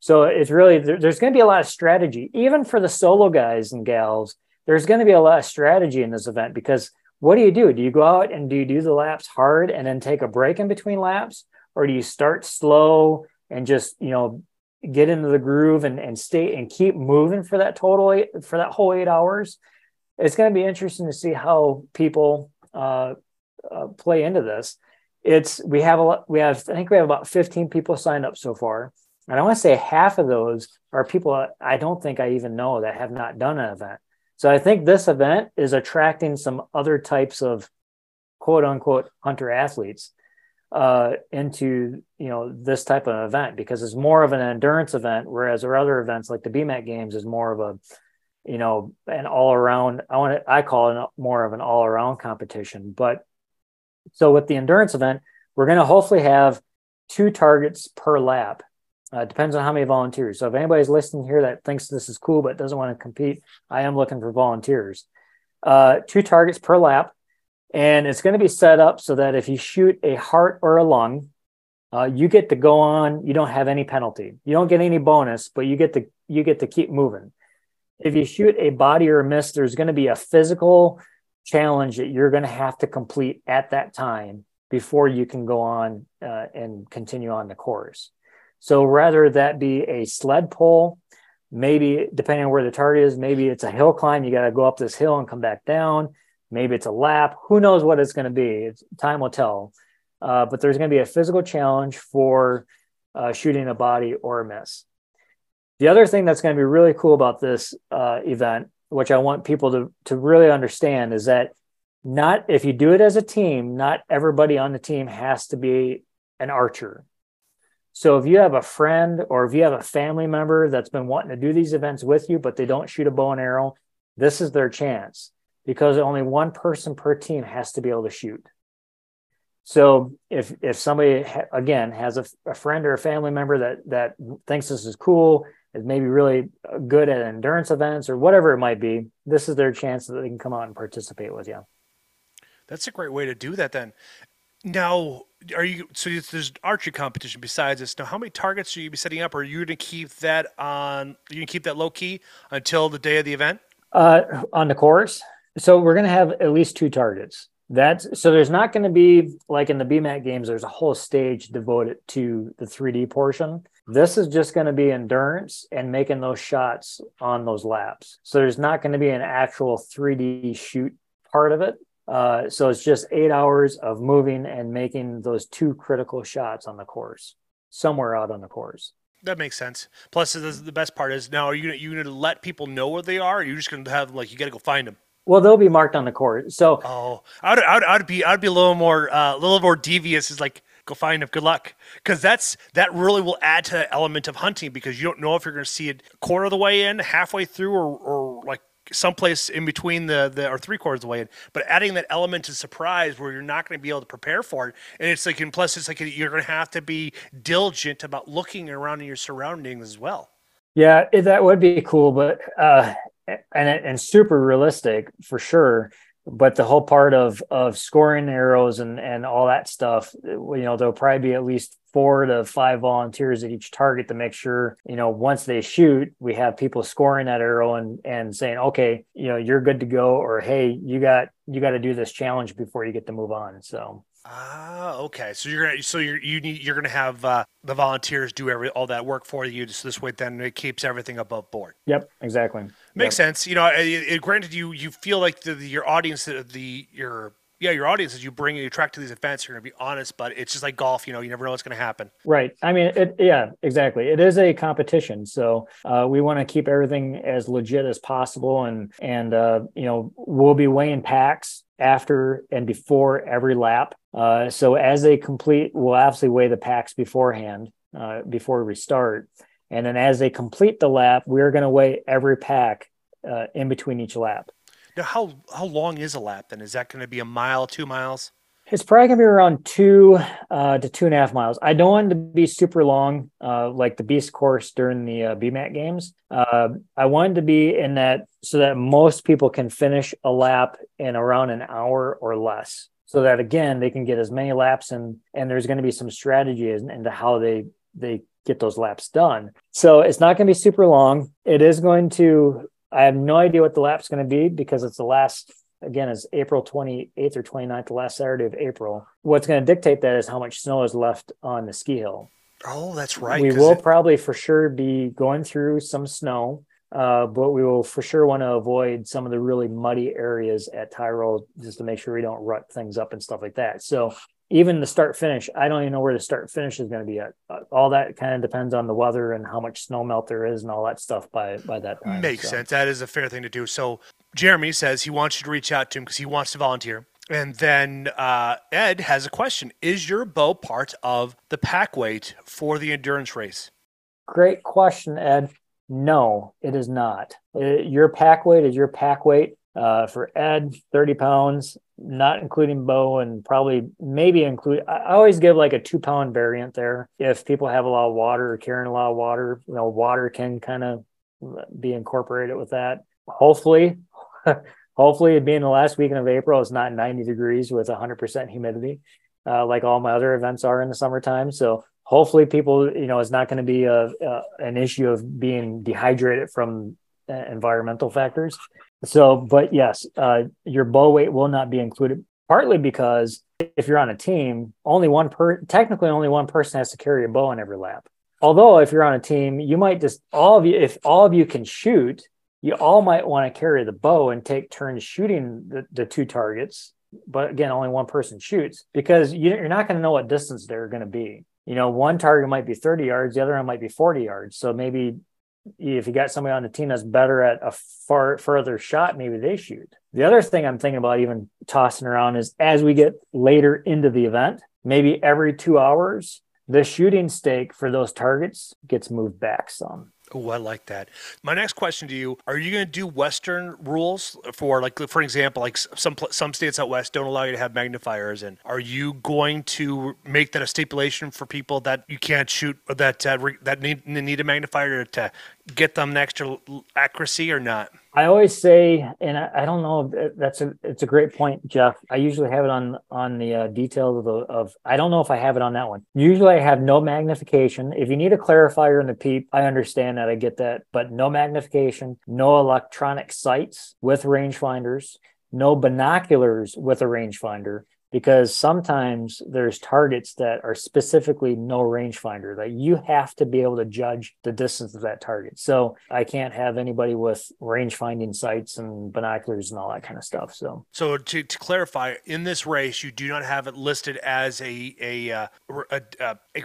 So it's really, there's going to be a lot of strategy, even for the solo guys and gals. There's going to be a lot of strategy in this event, because what do you do? Do you go out and do you do the laps hard and then take a break in between laps? Or do you start slow and just, get into the groove and stay and keep moving for that whole 8 hours? It's going to be interesting to see how people play into this. We have about 15 people signed up so far. And I want to say half of those are people I don't think I even know that have not done an event. So I think this event is attracting some other types of quote unquote hunter athletes into, this type of event, because it's more of an endurance event, whereas our other events like the BMAC games is more of a, an all around, I call it more of an all around competition. But so with the endurance event, we're going to hopefully have 2 targets per lap. Depends on how many volunteers. So if anybody's listening here that thinks this is cool but doesn't want to compete, I am looking for volunteers. 2 targets per lap. And it's going to be set up so that if you shoot a heart or a lung, you get to go on. You don't have any penalty. You don't get any bonus, but you get to keep moving. If you shoot a body or a miss, there's going to be a physical challenge that you're going to have to complete at that time before you can go on and continue on the course. So rather that be a sled pull, maybe depending on where the target is, maybe it's a hill climb. You got to go up this hill and come back down. Maybe it's a lap. Who knows what it's going to be? Time will tell. But there's going to be a physical challenge for shooting a body or a miss. The other thing that's going to be really cool about this event, which I want people to really understand, is that not if you do it as a team, not everybody on the team has to be an archer. So if you have a friend or if you have a family member that's been wanting to do these events with you, but they don't shoot a bow and arrow, this is their chance, because only one person per team has to be able to shoot. So if somebody, again, has a friend or a family member that thinks this is cool, is maybe really good at endurance events or whatever it might be, this is their chance that they can come out and participate with you. That's a great way to do that then. Now, Are you, so there's archery competition besides this. Now, how many targets are you setting up? Or are you going to keep that on? You can keep that low key until the day of the event. On the course, so we're going to have at least 2 targets. That's so there's not going to be like in the BMAC games. There's a whole stage devoted to the 3D portion. This is just going to be endurance and making those shots on those laps. So there's not going to be an actual 3D shoot part of it. So it's just 8 hours of moving and making those 2 critical shots on the course, somewhere out on the course. That makes sense. Plus, the best part is now, are you going to let people know where they are? Or you're just going to have like, you got to go find them. Well, they'll be marked on the course. So, I'd be a little more devious. Is like, go find them. Good luck. Cause that really will add to that element of hunting, because you don't know if you're going to see it a quarter of the way in, halfway through, or like, someplace in between or 3/4 of the way in, but adding that element of surprise where you're not going to be able to prepare for it. And it's like, and plus it's like, you're going to have to be diligent about looking around in your surroundings as well. Yeah, that would be cool. But, and super realistic for sure. But the whole part of scoring arrows and all that stuff, there'll probably be at least 4 to 5 volunteers at each target to make sure, once they shoot, we have people scoring that arrow and saying, okay, you're good to go, or, hey, you got to do this challenge before you get to move on. So. Ah, okay. So you're going to have the volunteers do all that work for you. So this way, then it keeps everything above board. Yep, exactly. Makes sense. Granted, you feel like your audience, your audience that you bring and you attract to these events, you're going to be honest, but it's just like golf, you never know what's going to happen. Right. I mean, exactly. It is a competition. So we want to keep everything as legit as possible. And we'll be weighing packs after and before every lap. So as they complete, we'll obviously weigh the packs beforehand, before we start. And then as they complete the lap, we're going to weigh every pack in between each lap. Now, how long is a lap then? Is that going to be a mile, 2 miles? It's probably going to be around 2 to 2.5 miles. I don't want it to be super long, like the Beast course during the BMAC games. I wanted to be in that so that most people can finish a lap in around an hour or less. So that, again, they can get as many laps in, and there's going to be some strategy into how they get those laps done. So it's not going to be super long. I have no idea what the lap's going to be, because it's the last, again, it's April 28th or 29th, the last Saturday of April. What's going to dictate that is how much snow is left on the ski hill. Oh, that's right. We will probably for sure be going through some snow, but we will for sure want to avoid some of the really muddy areas at Tyrol, just to make sure we don't rut things up and stuff like that. So even the start finish, I don't even know where the start finish is going to be at. All that kind of depends on the weather and how much snow melt there is and all that stuff by that time. Makes sense. That is a fair thing to do. So Jeremy says he wants you to reach out to him because he wants to volunteer. And then Ed has a question. Is your bow part of the pack weight for the endurance race? Great question, Ed. No, it is not. Your pack weight is your pack weight. For Ed, 30 pounds, not including bow, and probably maybe include, I always give like a 2-pound variant there. If people have a lot of water or carrying a lot of water, water can kind of be incorporated with that. Hopefully it being the last weekend of April, it's not 90 degrees with 100% humidity, like all my other events are in the summertime. So hopefully people, it's not going to be an issue of being dehydrated from environmental factors. So, but yes, your bow weight will not be included, partly because if you're on a team, only one person has to carry a bow in every lap. Although if you're on a team, you might if all of you can shoot, you all might want to carry the bow and take turns shooting the 2 targets. But again, only one person shoots, because you're not going to know what distance they're going to be. One target might be 30 yards, the other one might be 40 yards. So maybe if you got somebody on the team that's better at a further shot, maybe they shoot. The other thing I'm thinking about even tossing around is, as we get later into the event, maybe every 2 hours, the shooting stake for those targets gets moved back some. Oh, I like that. My next question to you, are you going to do Western rules for example, like some states out West don't allow you to have magnifiers. And are you going to make that a stipulation for people that you can't shoot, that need a magnifier to get them an extra accuracy or not? I always say, and I don't know, it's a great point, Jeff. I usually have it on the details of I don't know if I have it on that one. Usually I have no magnification. If you need a clarifier in the PEEP, I understand that, I get that, but no magnification, no electronic sights with rangefinders, no binoculars with a rangefinder, because sometimes there's targets that are specifically no rangefinder, that you have to be able to judge the distance of that target. So I can't have anybody with rangefinding sights and binoculars and all that kind of stuff. So to clarify, in this race, you do not have it listed as a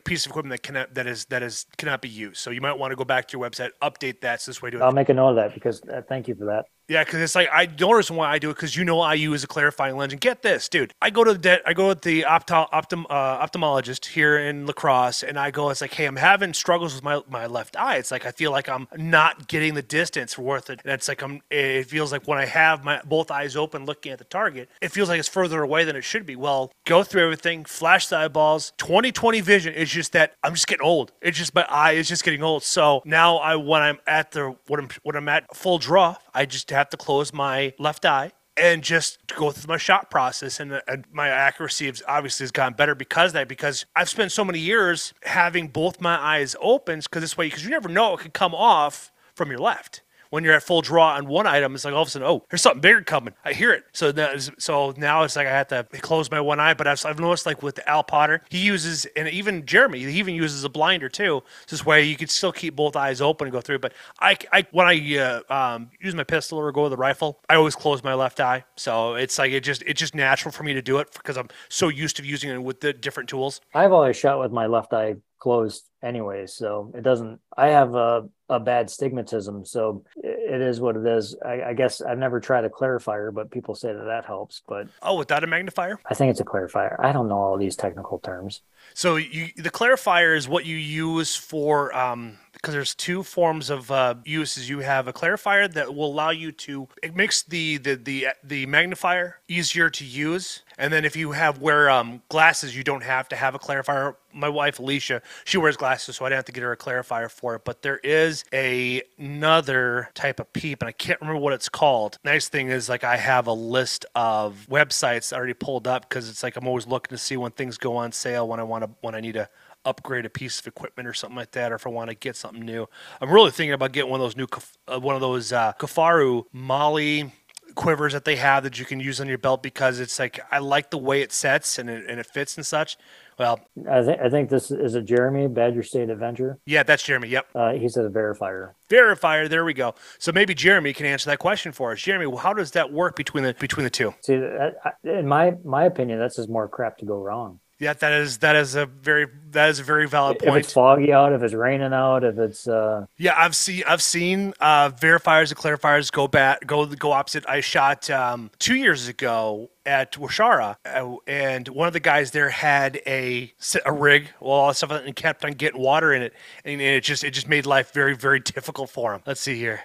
piece of equipment that cannot be used. So you might want to go back to your website, update that. So this way, I'll make a note of that, because thank you for that. Yeah, because it's like, the only reason why I do it, because I use a clarifying lens. And get this, dude, I go to the ophthalmologist here in La Crosse, and I go, it's like, hey, I'm having struggles with my left eye. It's like I feel like I'm not getting the distance worth it, and it's like it feels like when I have my both eyes open looking at the target, it feels like it's further away than it should be. Well, go through everything, flash the eyeballs, 20/20 vision. It's just that I'm just getting old. It's just my eye is just getting old. So now when I'm at full draw, I just have to close my left eye and just go through my shot process, and my accuracy obviously has gotten better because I've spent so many years having both my eyes open, because you never know, it could come off from your left. When you're at full draw on one item, it's like all of a sudden, oh, there's something bigger coming. I hear it. So now it's like I have to close my one eye. But I've noticed, like with Al Potter, and even Jeremy uses a blinder too. This way you can still keep both eyes open and go through. But when I use my pistol or go with a rifle, I always close my left eye. So it's like it's just natural for me to do it because I'm so used to using it with the different tools. I've always shot with my left eye closed anyways, so it doesn't. I have a bad astigmatism, so it is what it is. I guess I've never tried a clarifier, but people say that helps. But without a magnifier, I think it's a clarifier. I don't know all these technical terms. So the clarifier is what you use for because there's two forms of uses. You have a clarifier that will allow you to, it makes the magnifier easier to use. And then if you have wear glasses, you don't have to have a clarifier. My wife, Alicia, she wears glasses, so I didn't have to get her a clarifier for it. But there is another type of PEEP, and I can't remember what it's called. Nice thing is, like, I have a list of websites already pulled up because it's like I'm always looking to see when things go on sale, when I need to upgrade a piece of equipment or something like that, or if I want to get something new. I'm really thinking about getting one of those Kafaru Molly quivers that they have that you can use on your belt, because it's like I like the way it sets and it fits and such. Well, I think this is a Jeremy Badger State Adventure. Yeah, that's Jeremy. Yep. He said a verifier. Verifier. There we go. So maybe Jeremy can answer that question for us. Jeremy, how does that work between the two? See, in my opinion, that's just more crap to go wrong. Yeah, that is a very valid point. If it's foggy out, if it's raining out, if it's I've seen verifiers and clarifiers go opposite. I shot 2 years ago at Washara, and one of the guys there had a rig, all that stuff, and kept on getting water in it, and it just made life very, very difficult for him. Let's see here.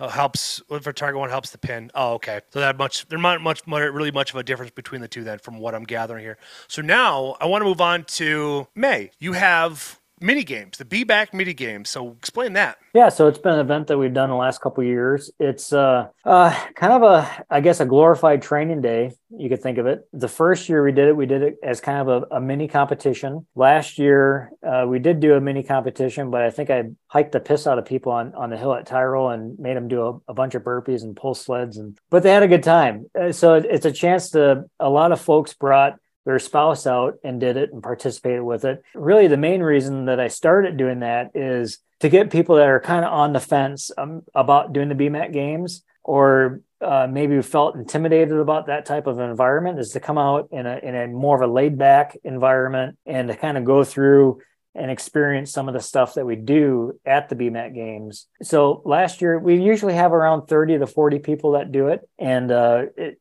Oh, helps for target one, helps the pin. Oh, okay. So there's not really much of a difference between the two then, from what I'm gathering here. So now I want to move on to May. You have mini games, the BMAC mini games. So explain that. Yeah, so it's been an event that we've done the last couple of years. It's kind of a glorified training day. You could think of it. The first year we did it as kind of a mini competition. Last year, we did do a mini competition, but I think I hiked the piss out of people on the hill at Tyrol and made them do a bunch of burpees and pull sleds. But they had a good time. So it's a chance to, a lot of folks brought their spouse out and did it and participated with it. Really, the main reason that I started doing that is to get people that are kind of on the fence about doing the BMAC games, or maybe felt intimidated about that type of environment, is to come out in a more of a laid back environment and to kind of go through and experience some of the stuff that we do at the BMAC games. So last year, we usually have around 30 to 40 people that do it. And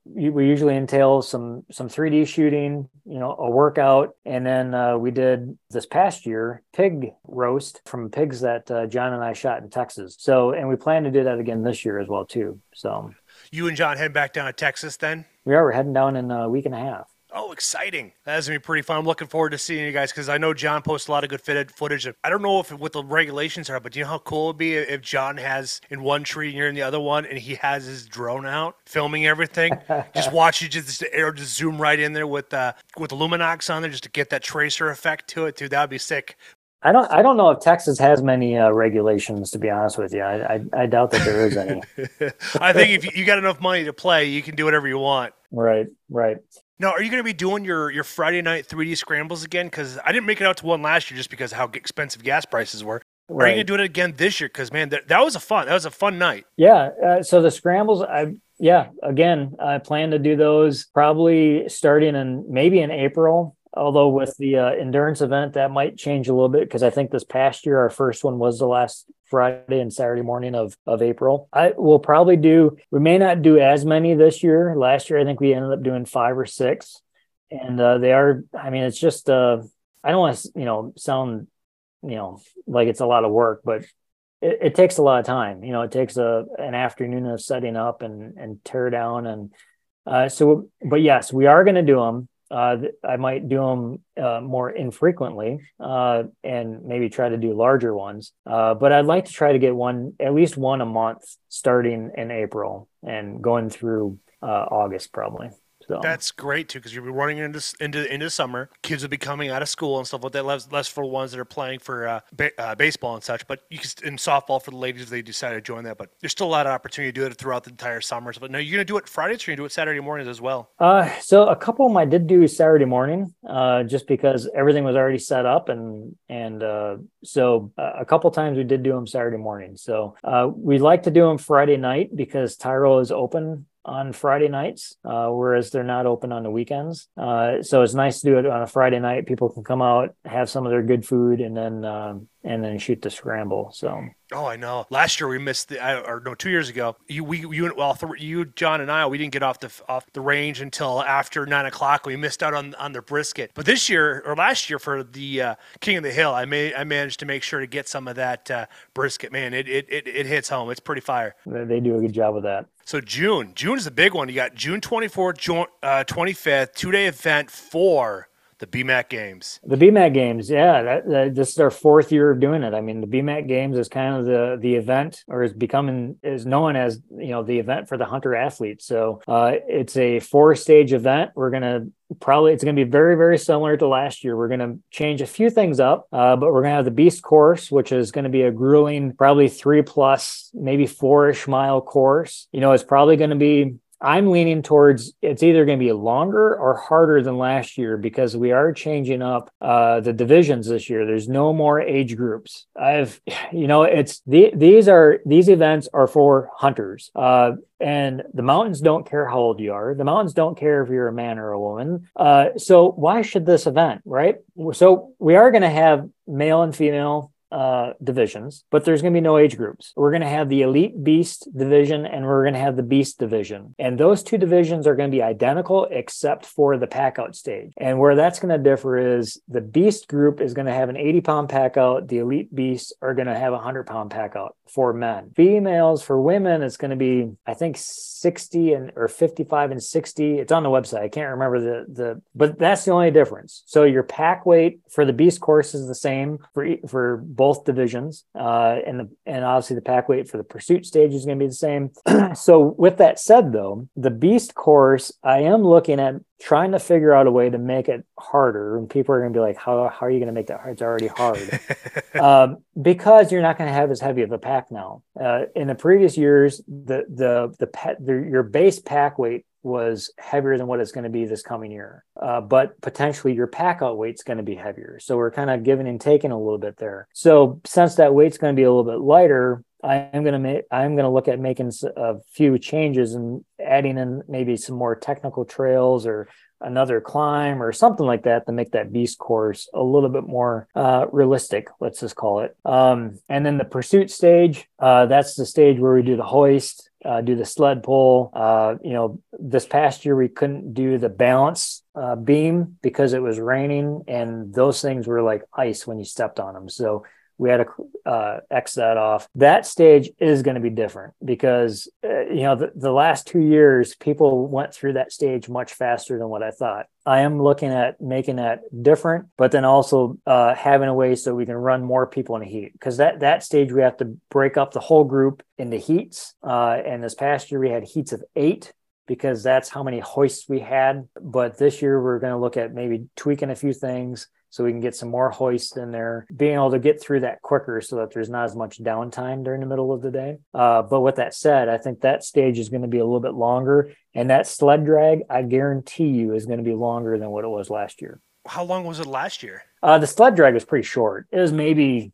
we usually entail some 3D shooting, a workout. And then we did this past year, pig roast from pigs that John and I shot in Texas. So, and we plan to do that again this year as well too. So you and John head back down to Texas then? We are. We're heading down in a week and a half. Oh, exciting. That's going to be pretty fun. I'm looking forward to seeing you guys because I know John posts a lot of good fitted footage. I don't know if what the regulations are, but do you know how cool it would be if John has in one tree and you're in the other one and he has his drone out filming everything? Just watch you just zoom right in there with the Luminox on there just to get that tracer effect to it, too. That would be sick. I don't know if Texas has many regulations, to be honest with you. I doubt that there is any. I think if you got enough money to play, you can do whatever you want. Right, right. Now, are you going to be doing your Friday night 3D scrambles again? Because I didn't make it out to one last year just because of how expensive gas prices were. Right. Are you going to do it again this year? Because, man, that was a fun night. Yeah, so the scrambles, again, I plan to do those probably starting maybe in April. Although with the endurance event, that might change a little bit because I think this past year, our first one was the last Friday and Saturday morning of April. We may not do as many this year. Last year, I think we ended up doing 5 or 6. And it's just, I don't want to, sound, like it's a lot of work, but it takes a lot of time. It takes an afternoon of setting up and tear down. But yes, we are going to do them. I might do them more infrequently and maybe try to do larger ones. But I'd like to try to get at least one a month starting in April and going through August probably. So. That's great too, because you'll be running into summer. Kids will be coming out of school and stuff like that. Less for ones that are playing for baseball and such, but you can and softball for the ladies if they decide to join that. But there's still a lot of opportunity to do it throughout the entire summer. But now you're gonna do it Fridays, or you're gonna do it Saturday mornings as well. So a couple of them I did do Saturday morning, just because everything was already set up, so a couple times we did do them Saturday morning. So we like to do them Friday night because Tyrol is open on Friday nights, whereas they're not open on the weekends. So it's nice to do it on a Friday night. People can come out, have some of their good food, and then shoot the scramble. So. Oh, I know. Last year we missed 2 years ago. You, John, and I, we didn't get off the range until after 9 o'clock. We missed out on the brisket. But this year or last year for the King of the Hill, I managed to make sure to get some of that brisket. Man, it hits home. It's pretty fire. They do a good job of that. So June is the big one. You got June 24th, 25th, 2-day event for the BMAC games. The BMAC games, yeah. This is our 4th year of doing it. I mean, the BMAC games is kind of the event, or is known as the event for the hunter athlete. So it's a 4-stage event. It's going to be very, very similar to last year. We're going to change a few things up, but we're going to have the beast course, which is going to be a grueling, probably 3+, maybe 4-ish mile course. It's probably going to be, I'm leaning towards, it's either going to be longer or harder than last year because we are changing up the divisions this year. There's no more age groups. These events are for hunters. And the mountains don't care how old you are. The mountains don't care if you're a man or a woman. So why should this event, right? So we are going to have male and female divisions, but there's going to be no age groups. We're going to have the elite beast division and we're going to have the beast division. And those two divisions are going to be identical except for the pack out stage. And where that's going to differ is the beast group is going to have an 80-pound pack out. The elite beasts are going to have a 100-pound pack out for men. Females, for women, it's going to be, I think, 60 and or 55 and 60. It's on the website. I can't remember but that's the only difference. So your pack weight for the beast course is the same for both divisions, and obviously the pack weight for the pursuit stage is going to be the same. So with that said, though, the beast course, I am looking at trying to figure out a way to make it harder, and people are going to be like, how are you going to make that hard? It's already hard. Because you're not going to have as heavy of a pack now. In the previous years, your base pack weight was heavier than what it's going to be this coming year. But potentially your pack out weight's going to be heavier. So we're kind of giving and taking a little bit there. So since that weight's going to be a little bit lighter, I'm going to look at making a few changes and adding in maybe some more technical trails or another climb or something like that to make that beast course a little bit more realistic, let's just call it. And then the pursuit stage, that's the stage where we do the hoist, do the sled pull. This past year we couldn't do the balance beam because it was raining and those things were like ice when you stepped on them. So we had to X that off. That stage is going to be different because, the last 2 years, people went through that stage much faster than what I thought. I am looking at making that different, but then also having a way so we can run more people in a heat, because that stage we have to break up the whole group into heats. And this past year we had heats of 8 because that's how many hoists we had. But this year we're going to look at maybe tweaking a few things so we can get some more hoists in there, being able to get through that quicker so that there's not as much downtime during the middle of the day. But with that said, I think that stage is going to be a little bit longer. And that sled drag, I guarantee you, is going to be longer than what it was last year. How long was it last year? The sled drag was pretty short. It was maybe,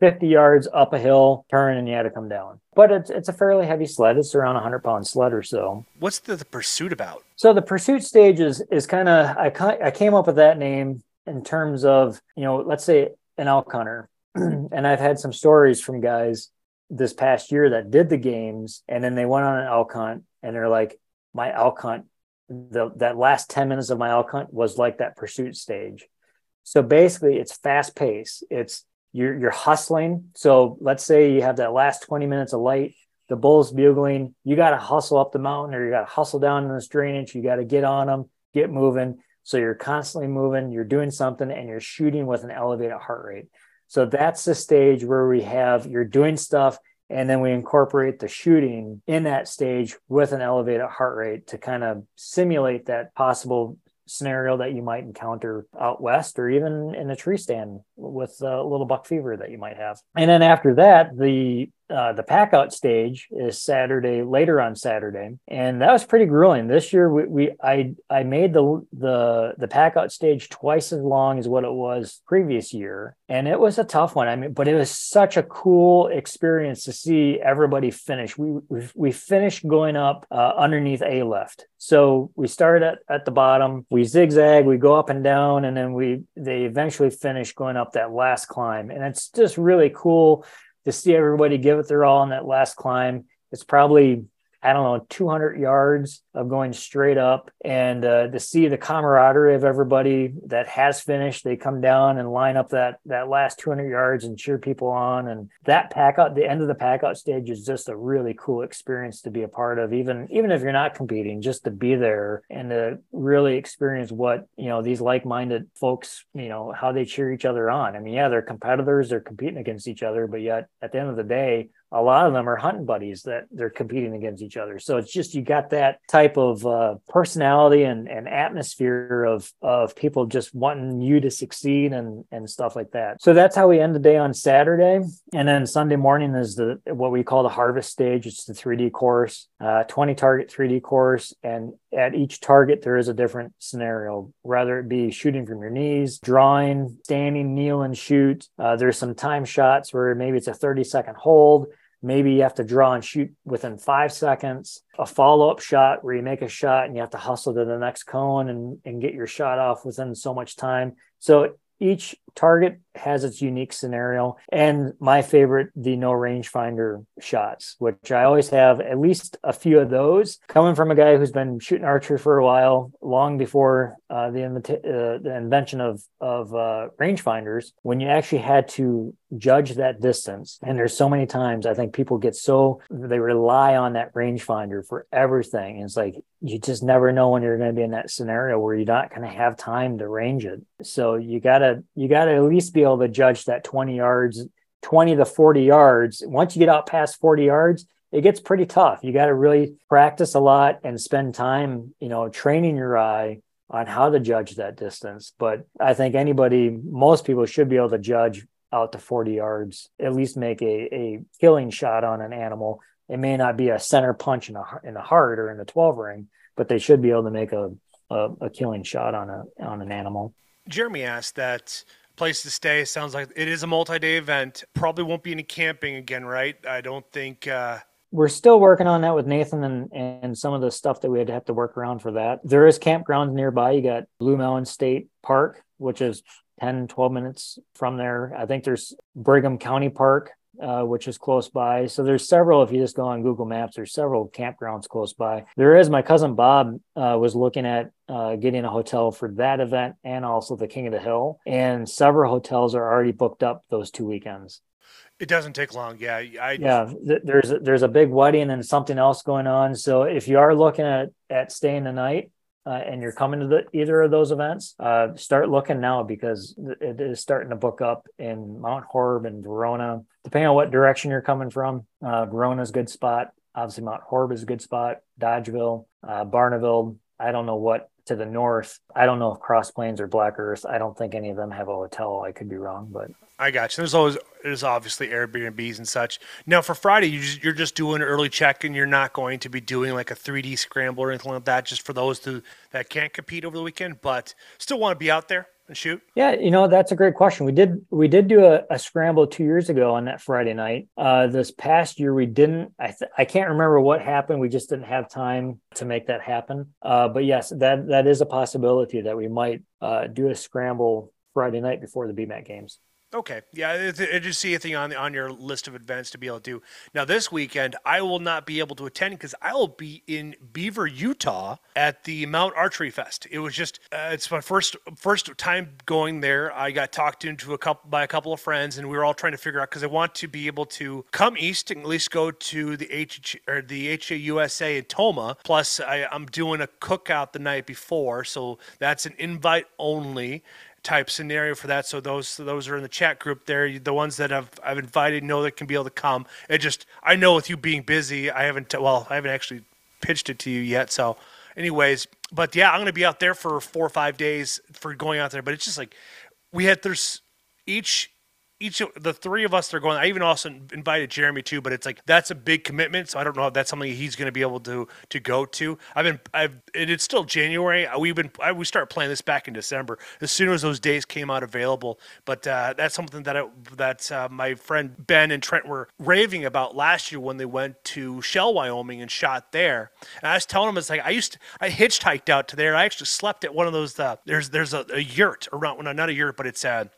50 yards up a hill, turn, and you had to come down. But it's a fairly heavy sled. It's around a 100-pound sled or so. What's the pursuit about? So the pursuit stage is kind of, I came up with that name in terms of, let's say an elk hunter. And I've had some stories from guys this past year that did the games, and then they went on an elk hunt, and they're like, my elk hunt, that last 10 minutes of my elk hunt was like that pursuit stage. So basically it's fast pace. It's you're hustling. So let's say you have that last 20 minutes of light, the bull's bugling, you got to hustle up the mountain, or you got to hustle down in this drainage. You got to get on them, get moving. So you're constantly moving, you're doing something, and you're shooting with an elevated heart rate. So that's the stage where you're doing stuff, and then we incorporate the shooting in that stage with an elevated heart rate to kind of simulate that possible scenario that you might encounter out west, or even in a tree stand with a little buck fever that you might have. And then after that, the pack out stage is later on Saturday. And that was pretty grueling. This year I made the pack out stage twice as long as what it was previous year. And it was a tough one. But it was such a cool experience to see everybody finish. We finished going up underneath A lift. So we started at the bottom, we zigzag, we go up and down, and then they eventually finished going up that last climb. And it's just really cool to see everybody give it their all on that last climb. It's probably, 200 yards of going straight up. And to see the camaraderie of everybody that has finished, they come down and line up that last 200 yards and cheer people on. And that pack out, the end of the pack out stage, is just a really cool experience to be a part of, even if you're not competing, just to be there and to really experience what, these like-minded folks, how they cheer each other on. They're competitors, they're competing against each other, but yet at the end of the day, a lot of them are hunting buddies that they're competing against each other. So it's just, you got that type of personality and atmosphere of people just wanting you to succeed and stuff like that. So that's how we end the day on Saturday. And then Sunday morning is what we call the harvest stage. It's the 3D course, 20 target 3D course. And at each target, there is a different scenario, whether it be shooting from your knees, drawing, standing, kneel and shoot. There's some time shots where maybe it's a 30-second hold. Maybe you have to draw and shoot within 5 seconds, a follow-up shot where you make a shot and you have to hustle to the next cone and get your shot off within so much time. So each target has its unique scenario. And my favorite, the no rangefinder shots, which I always have at least a few of those, coming from a guy who's been shooting archery for a while, long before the invention of rangefinders, when you actually had to judge that distance. And there's so many times I think people they rely on that rangefinder for everything. And it's like, you just never know when you're going to be in that scenario where you're not going to have time to range it. So you gotta at least be able to judge that 20 to 40 yards. Once you get out past 40 yards, it gets pretty tough. You got to really practice a lot and spend time, training your eye on how to judge that distance. But I think most people should be able to judge out to 40 yards, at least make a killing shot on an animal. It may not be a center punch in the heart or in the 12 ring, but they should be able to make a killing shot on an animal. Jeremy asked that place to stay. Sounds like it is a multi-day event. Probably won't be any camping again, right? I don't think... We're still working on that with Nathan and some of the stuff that we had to have to work around for that. There is campgrounds nearby. You got Blue Mountain State Park, which is 10, 12 minutes from there. I think there's Brigham County Park, which is close by. So there's several, if you just go on Google Maps, there's several campgrounds close by. There is, my cousin Bob was looking at getting a hotel for that event and also the King of the Hill. And several hotels are already booked up those 2 weekends. It doesn't take long. Yeah. There's a big wedding and something else going on. So if you are looking at staying the night, and you're coming to either of those events, start looking now because it is starting to book up in Mount Horeb and Verona. Depending on what direction you're coming from, Verona is a good spot. Obviously, Mount Horeb is a good spot. Dodgeville, Barneville. I don't know what to the north. I don't know if Cross Plains or Black Earth. I don't think any of them have a hotel. I could be wrong, but I got you. There's obviously Airbnbs and such. Now for Friday, you're just doing early check and you're not going to be doing like a 3D scramble or anything like that, just for those that can't compete over the weekend, but still want to be out there and shoot. Yeah. You know, that's a great question. We did do a scramble 2 years ago on that Friday night. This past year, we didn't, I can't remember what happened. We just didn't have time to make that happen. But yes, that is a possibility that we might do a scramble Friday night before the BMAC games. Okay. Yeah. I just see a thing on your list of events to be able to do. Now this weekend, I will not be able to attend because I will be in Beaver, Utah at the Mount Archery Fest. It was just, it's my first time going there. I got talked into by a couple of friends and we were all trying to figure out, because I want to be able to come east and at least go to the HHA USA in Toma. Plus I'm doing a cookout the night before. So that's an invite only type scenario for that. So those are in the chat group there. The ones that I've invited know that can be able to come. It just, I know with you being busy, I haven't actually pitched it to you yet. So anyways, but yeah, I'm going to be out there for 4 or 5 days for going out there. But it's just like there's each of the three of us that are going. I even also invited Jeremy too, but it's like, that's a big commitment. So I don't know if that's something he's going to be able to go to. It's still January. We started planning this back in December, as soon as those days came out available. But that's something that my friend Ben and Trent were raving about last year when they went to Shell, Wyoming and shot there. And I was telling them, it's like, I hitchhiked out to there. I actually slept at one of those, there's a yurt around, well, not a yurt, but it's a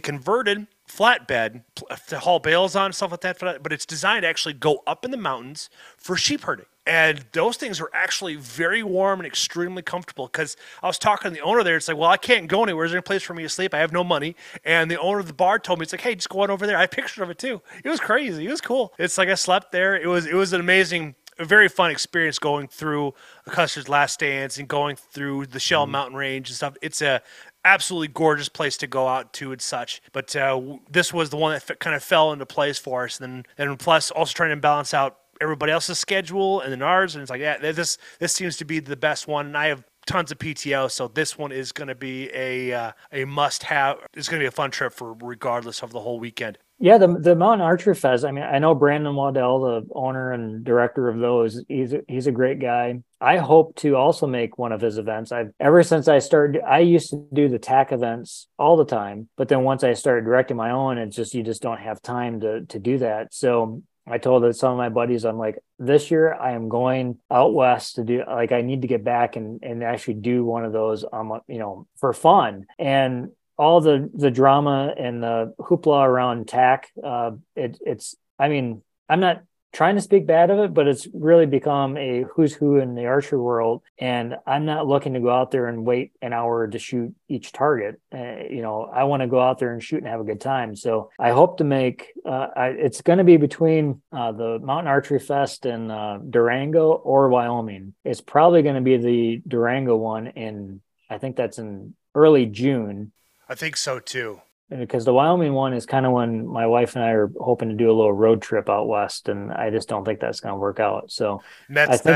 converted flatbed to haul bales on, stuff like that, but it's designed to actually go up in the mountains for sheep herding. And those things are actually very warm and extremely comfortable, because I was talking to the owner there. It's like, well, I can't go anywhere. Is there any place for me to sleep? I have no money. And the owner of the bar told me, it's like, hey, just go on over there. I had a picture of it too. It was crazy. It was cool. It's like I slept there. It was an amazing, a very fun experience going through Custer's Last Stands and going through the Shell Mountain Range and stuff. It's a absolutely gorgeous place to go out to and such. But this was the one that kind of fell into place for us. And plus also trying to balance out everybody else's schedule and then ours. And it's like, yeah, this seems to be the best one. And I have tons of PTO, so this one is going to be a must-have. It's going to be a fun trip for regardless of the whole weekend. Yeah, the Mountain Archery Fest. I mean, I know Brandon Waddell, the owner and director of those. He's a great guy. I hope to also make one of his events. Ever since I started, I used to do the TAC events all the time, but then once I started directing my own, it's just, you just don't have time to do that. So I told some of my buddies, I'm like, this year I am going out west to do, like, I need to get back and actually do one of those, for fun. And all the drama and the hoopla around TAC, I'm not trying to speak bad of it, but it's really become a who's who in the archery world. And I'm not looking to go out there and wait an hour to shoot each target. I want to go out there and shoot and have a good time. So I hope to make, it's going to be between the Mountain Archery Fest in Durango or Wyoming. It's probably going to be the Durango one I think that's in early June. I think so too. Because the Wyoming one is kind of when my wife and I are hoping to do a little road trip out west, and I just don't think that's going to work out. So that's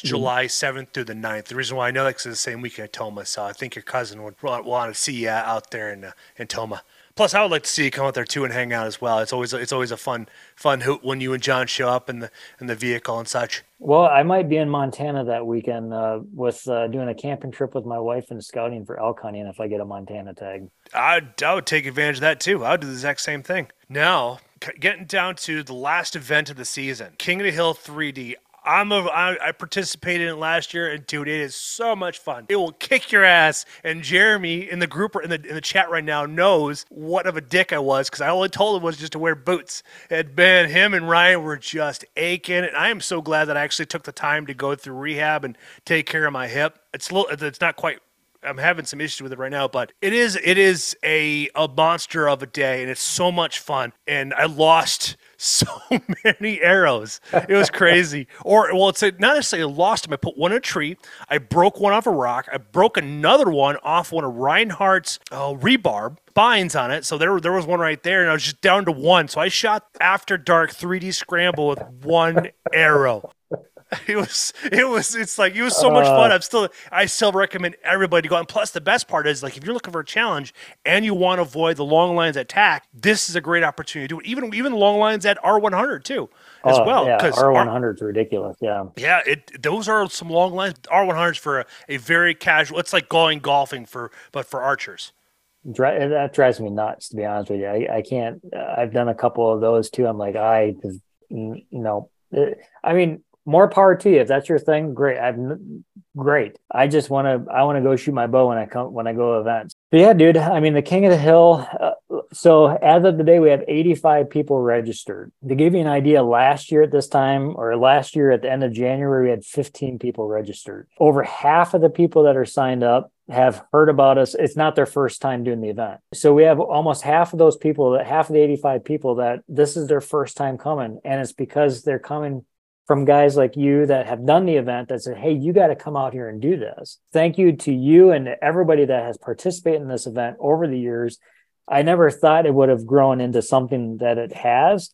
July 7th through the 9th. The reason why I know that is the same weekend at Toma, so I think your cousin would want to see you out there in Toma. Plus, I would like to see you come out there too and hang out as well. It's always a fun hoot when you and John show up in the vehicle and such. Well, I might be in Montana that weekend with doing a camping trip with my wife and scouting for elk hunting if I get a Montana tag. I would take advantage of that too. I would do the exact same thing. Now, getting down to the last event of the season, King of the Hill 3D. I participated in it last year, and dude, it is so much fun. It will kick your ass. And Jeremy in the group in the chat right now knows what of a dick I was, because I only told him was just to wear boots. And man, him and Ryan were just aching. And I am so glad that I actually took the time to go through rehab and take care of my hip. It's a little, it's not quite. I'm having some issues with it right now, but it is a monster of a day, and it's so much fun. And I lost so many arrows. It was crazy. Or, well, it's not necessarily lost them. I put one in a tree. I broke one off a rock. I broke another one off one of Reinhardt's rebarb binds on it. So there was one right there, and I was just down to one. So I shot After Dark 3D Scramble with one arrow. It was so much fun. I still recommend everybody to go out. And plus, the best part is, like, if you're looking for a challenge and you want to avoid the long lines attack, this is a great opportunity to do it. Even long lines at R100 too, as well. Yeah, R100 is ridiculous. Yeah. Yeah. Those are some long lines. R100 is for a very casual. It's like going golfing but for archers. That drives me nuts, to be honest with you. I can't. I've done a couple of those too. I'm like, I mean. More power to you. If that's your thing, great. Great. I just want to go shoot my bow when I go to events. But yeah, dude, I mean, the King of the Hill. So as of today, we have 85 people registered. To give you an idea, last year at the end of January, we had 15 people registered. Over half of the people that are signed up have heard about us. It's not their first time doing the event. So we have almost half of the 85 people that this is their first time coming. And it's because they're coming from guys like you that have done the event that said, hey, you got to come out here and do this. Thank you to you and everybody that has participated in this event over the years. I never thought it would have grown into something that it has.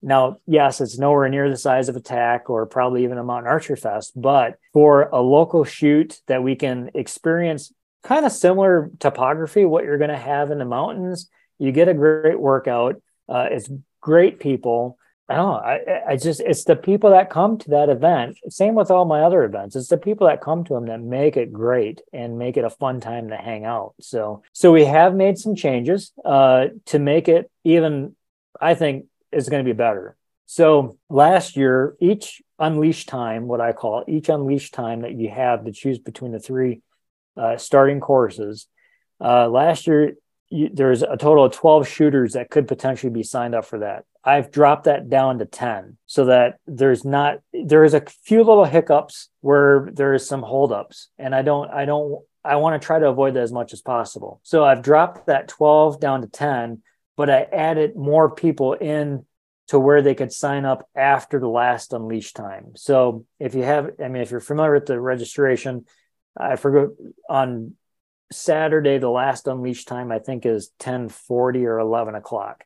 Now, yes, it's nowhere near the size of Attack or probably even a Mountain Archer Fest, but for a local shoot that we can experience kind of similar topography, what you're going to have in the mountains, you get a great workout. It's great people. It's the people that come to that event. Same with all my other events. It's the people that come to them that make it great and make it a fun time to hang out. So we have made some changes to make it even, I think, is going to be better. So last year, each unleashed time that you have to choose between the three starting courses, last year, there's a total of 12 shooters that could potentially be signed up for that. I've dropped that down to 10 so that there is a few little hiccups where there is some holdups, and I want to try to avoid that as much as possible. So I've dropped that 12 down to 10, but I added more people in to where they could sign up after the last unleash time. So if you're familiar with the registration, I forgot on Saturday, the last unleash time, I think, is 10:40 or 11 o'clock.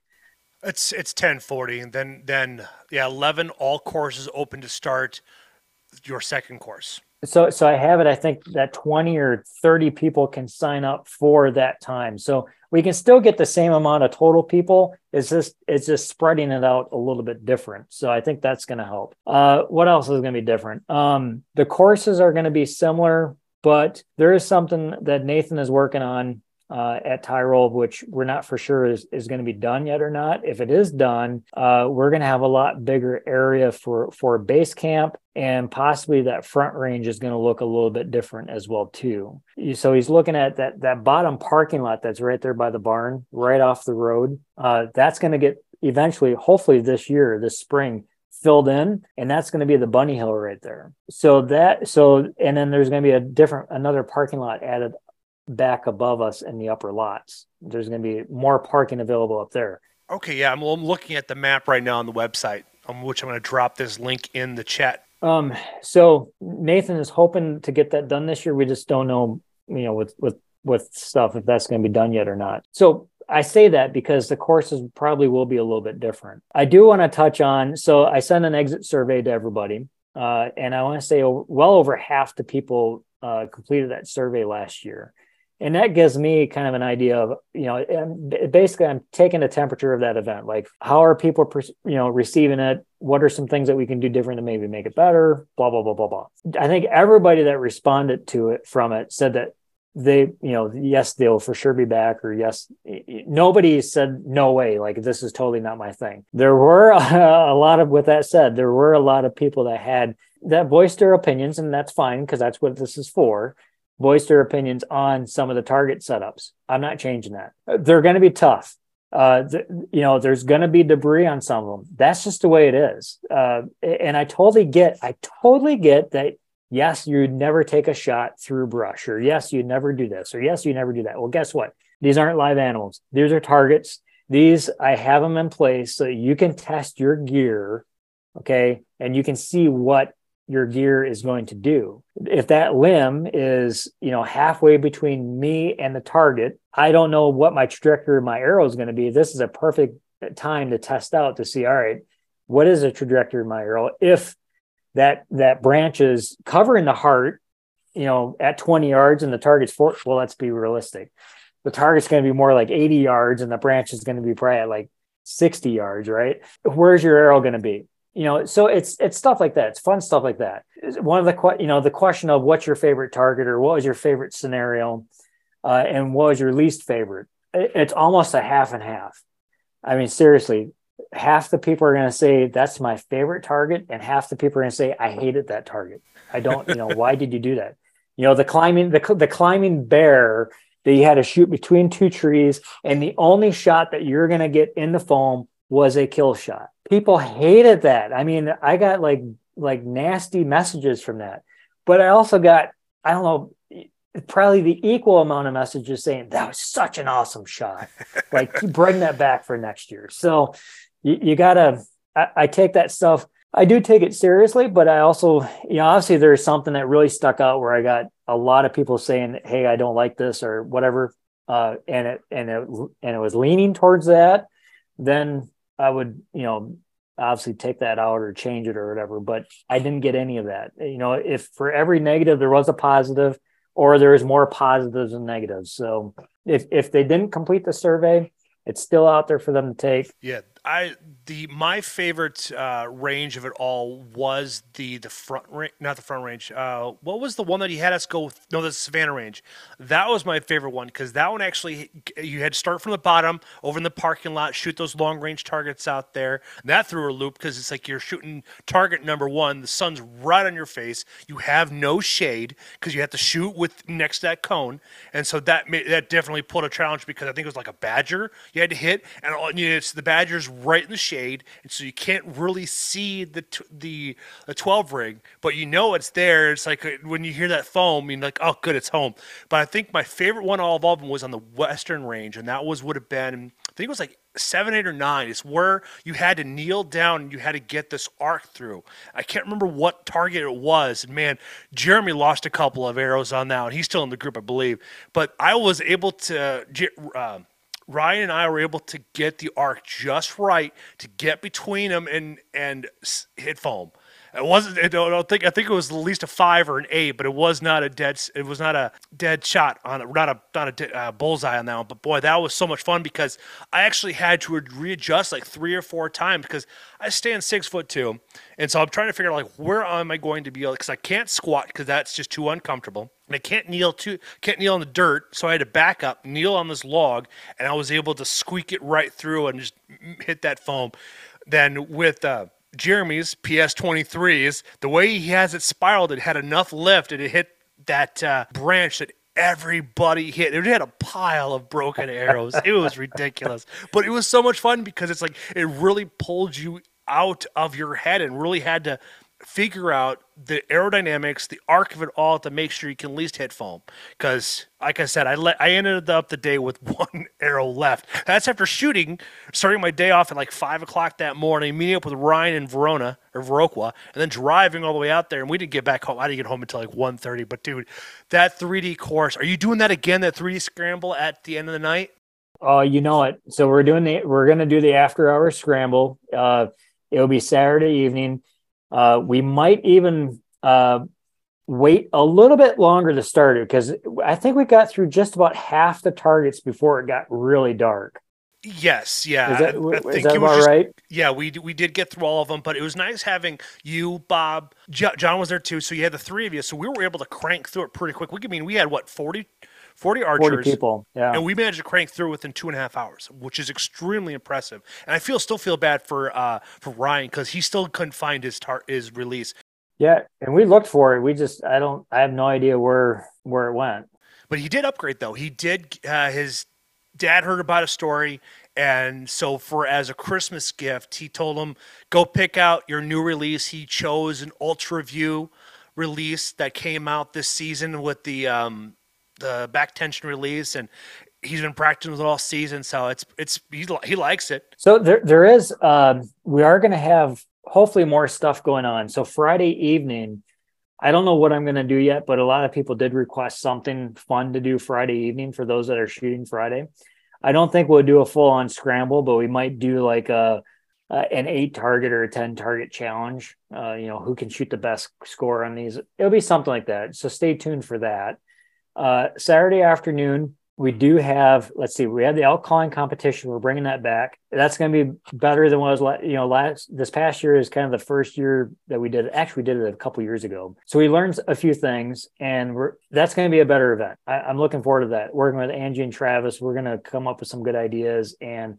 It's 10:40, and then 11. All courses open to start your second course. So I have it. I think that 20 or 30 people can sign up for that time. So we can still get the same amount of total people. It's just spreading it out a little bit different. So I think that's going to help. What else is going to be different? The courses are going to be similar, but there is something that Nathan is working on at Tyrol, which we're not for sure is going to be done yet or not. If it is done, we're going to have a lot bigger area for base camp, and possibly that front range is going to look a little bit different as well too. So he's looking at that bottom parking lot that's right there by the barn, right off the road. That's going to get eventually, hopefully this spring, filled in, and that's going to be the bunny hill right there. And then there's going to be another parking lot added back above us in the upper lots. There's going to be more parking available up there. Okay. Yeah. I'm looking at the map right now on the website, on which I'm going to drop this link in the chat. So Nathan is hoping to get that done this year. We just don't know, with stuff, if that's going to be done yet or not. So I say that because the courses probably will be a little bit different. I do want to touch on, so I send an exit survey to everybody. And I want to say well over half the people completed that survey last year. And that gives me kind of an idea of, basically I'm taking the temperature of that event. Like, how are people, receiving it? What are some things that we can do different to maybe make it better? Blah, blah, blah, blah, blah. I think everybody that responded to it from it said that they, yes, they'll for sure be back, or yes, nobody said no way, like this is totally not my thing. There were a lot of people that had that voice their opinions, and that's fine because that's what this is for. Voice their opinions on some of the target setups. I'm not changing that. They're going to be tough. You know, there's going to be debris on some of them. That's just the way it is. And I totally get that. Yes, you'd never take a shot through brush, or yes, you'd never do this, or yes, you never do that. Well, guess what? These aren't live animals. These are targets. These, I have them in place so you can test your gear. Okay. And you can see what your gear is going to do. If that limb is, you know, halfway between me and the target, I don't know what my trajectory of my arrow is going to be. This is a perfect time to test out to see, all right, what is the trajectory of my arrow? If that branch is covering the heart, you know, at 20 yards and the target's well, let's be realistic. The target's going to be more like 80 yards and the branch is going to be probably at like 60 yards, right? Where's your arrow going to be? You know, so it's stuff like that. It's fun stuff like that. One of the question of what's your favorite target, or what was your favorite scenario, and what was your least favorite? It's almost a half and half. I mean, seriously, half the people are going to say that's my favorite target, and half the people are going to say I hated that target. I don't, you know, why did you do that? You know, the climbing bear that you had to shoot between two trees, and the only shot that you're going to get in the foam was a kill shot. People hated that. I mean, I got like nasty messages from that, but I also got, I don't know, probably the equal amount of messages saying that was such an awesome shot. Like, bring that back for next year. So you gotta, I take that stuff. I do take it seriously, but I also, you know, obviously there's something that really stuck out where I got a lot of people saying, hey, I don't like this or whatever. And it was leaning towards that. Then I would, you know, obviously take that out or change it or whatever, but I didn't get any of that. You know, if for every negative, there was a positive, or there was more positives than negatives. So if they didn't complete the survey, it's still out there for them to take. Yeah. My favorite range of it all was the front range, not the front range. What was the one that he had us go with? No, the Savannah range. That was my favorite one, because that one actually, you had to start from the bottom, over in the parking lot, shoot those long range targets out there. And that threw a loop, because it's like you're shooting target number one, the sun's right on your face, you have no shade because you have to shoot with next to that cone. And so that definitely pulled a challenge, because I think it was like a badger you had to hit, and it's the badger's right in the shade, and so you can't really see the 12 rig, but you know it's there. It's like when you hear that foam, you're like, oh, good, it's home. But I think my favorite one of them was on the western range, and that would have been, I think it was like 7, 8, or 9. It's where you had to kneel down and you had to get this arc through. I can't remember what target it was. Man, Jeremy lost a couple of arrows on that, and he's still in the group, I believe. But I was able to Ryan and I were able to get the arc just right to get between them and hit foam. It wasn't. I think it was at least a 5 or an 8, but it was not a dead. It was not a dead shot on it. Not a bullseye on that one. But boy, that was so much fun, because I actually had to readjust like 3 or 4 times, because I stand 6'2", and so I'm trying to figure out like where am I going to be, because I can't squat because that's just too uncomfortable, and I can't kneel in the dirt, so I had to back up, kneel on this log, and I was able to squeak it right through and just hit that foam. Then with Jeremy's PS23s, the way he has it spiraled, it had enough lift and it hit that branch that everybody hit. It had a pile of broken arrows. It was ridiculous, but it was so much fun, because it's like it really pulled you out of your head and really had to figure out the aerodynamics, the arc of it all, to make sure you can at least hit foam. Because, like I said, I ended up the day with 1 arrow left. That's after starting my day off at like 5 o'clock that morning, meeting up with Ryan in Verona, or Viroqua, and then driving all the way out there. And we didn't get back home. I didn't get home until like 1:30. But, dude, that 3D course, are you doing that again, that 3D scramble at the end of the night? Oh, you know it. So we're going to do the after-hour scramble. It'll be Saturday evening. We might even wait a little bit longer to start it, because I think we got through just about half the targets before it got really dark. Yes, yeah. Is that about right? Yeah, we did get through all of them, but it was nice having you, Bob. John was there too, so you had the 3 of you, so we were able to crank through it pretty quick. I mean, we had, what, 40 archers, 40 people, yeah. And we managed to crank through within 2.5 hours, which is extremely impressive. And I still feel bad for Ryan, because he still couldn't find his release. Yeah. And we looked for it. We just, I have no idea where it went. But he did upgrade though. He did, his dad heard about a story. And so as a Christmas gift, he told him, go pick out your new release. He chose an UltraView release that came out this season with the back tension release. And he's been practicing with it all season. So he likes it. So there is, we are going to have hopefully more stuff going on. So Friday evening, I don't know what I'm going to do yet, but a lot of people did request something fun to do Friday evening for those that are shooting Friday. I don't think we'll do a full on scramble, but we might do like an 8 target or a 10 target challenge. Who can shoot the best score on these? It'll be something like that. So stay tuned for that. Saturday afternoon, we do have, we have the outcalling competition. We're bringing that back. That's going to be better than what was, this past year is kind of the first year that we did it. Actually, we did it a couple years ago. So we learned a few things, and that's going to be a better event. I'm looking forward to that. Working with Angie and Travis, we're going to come up with some good ideas, and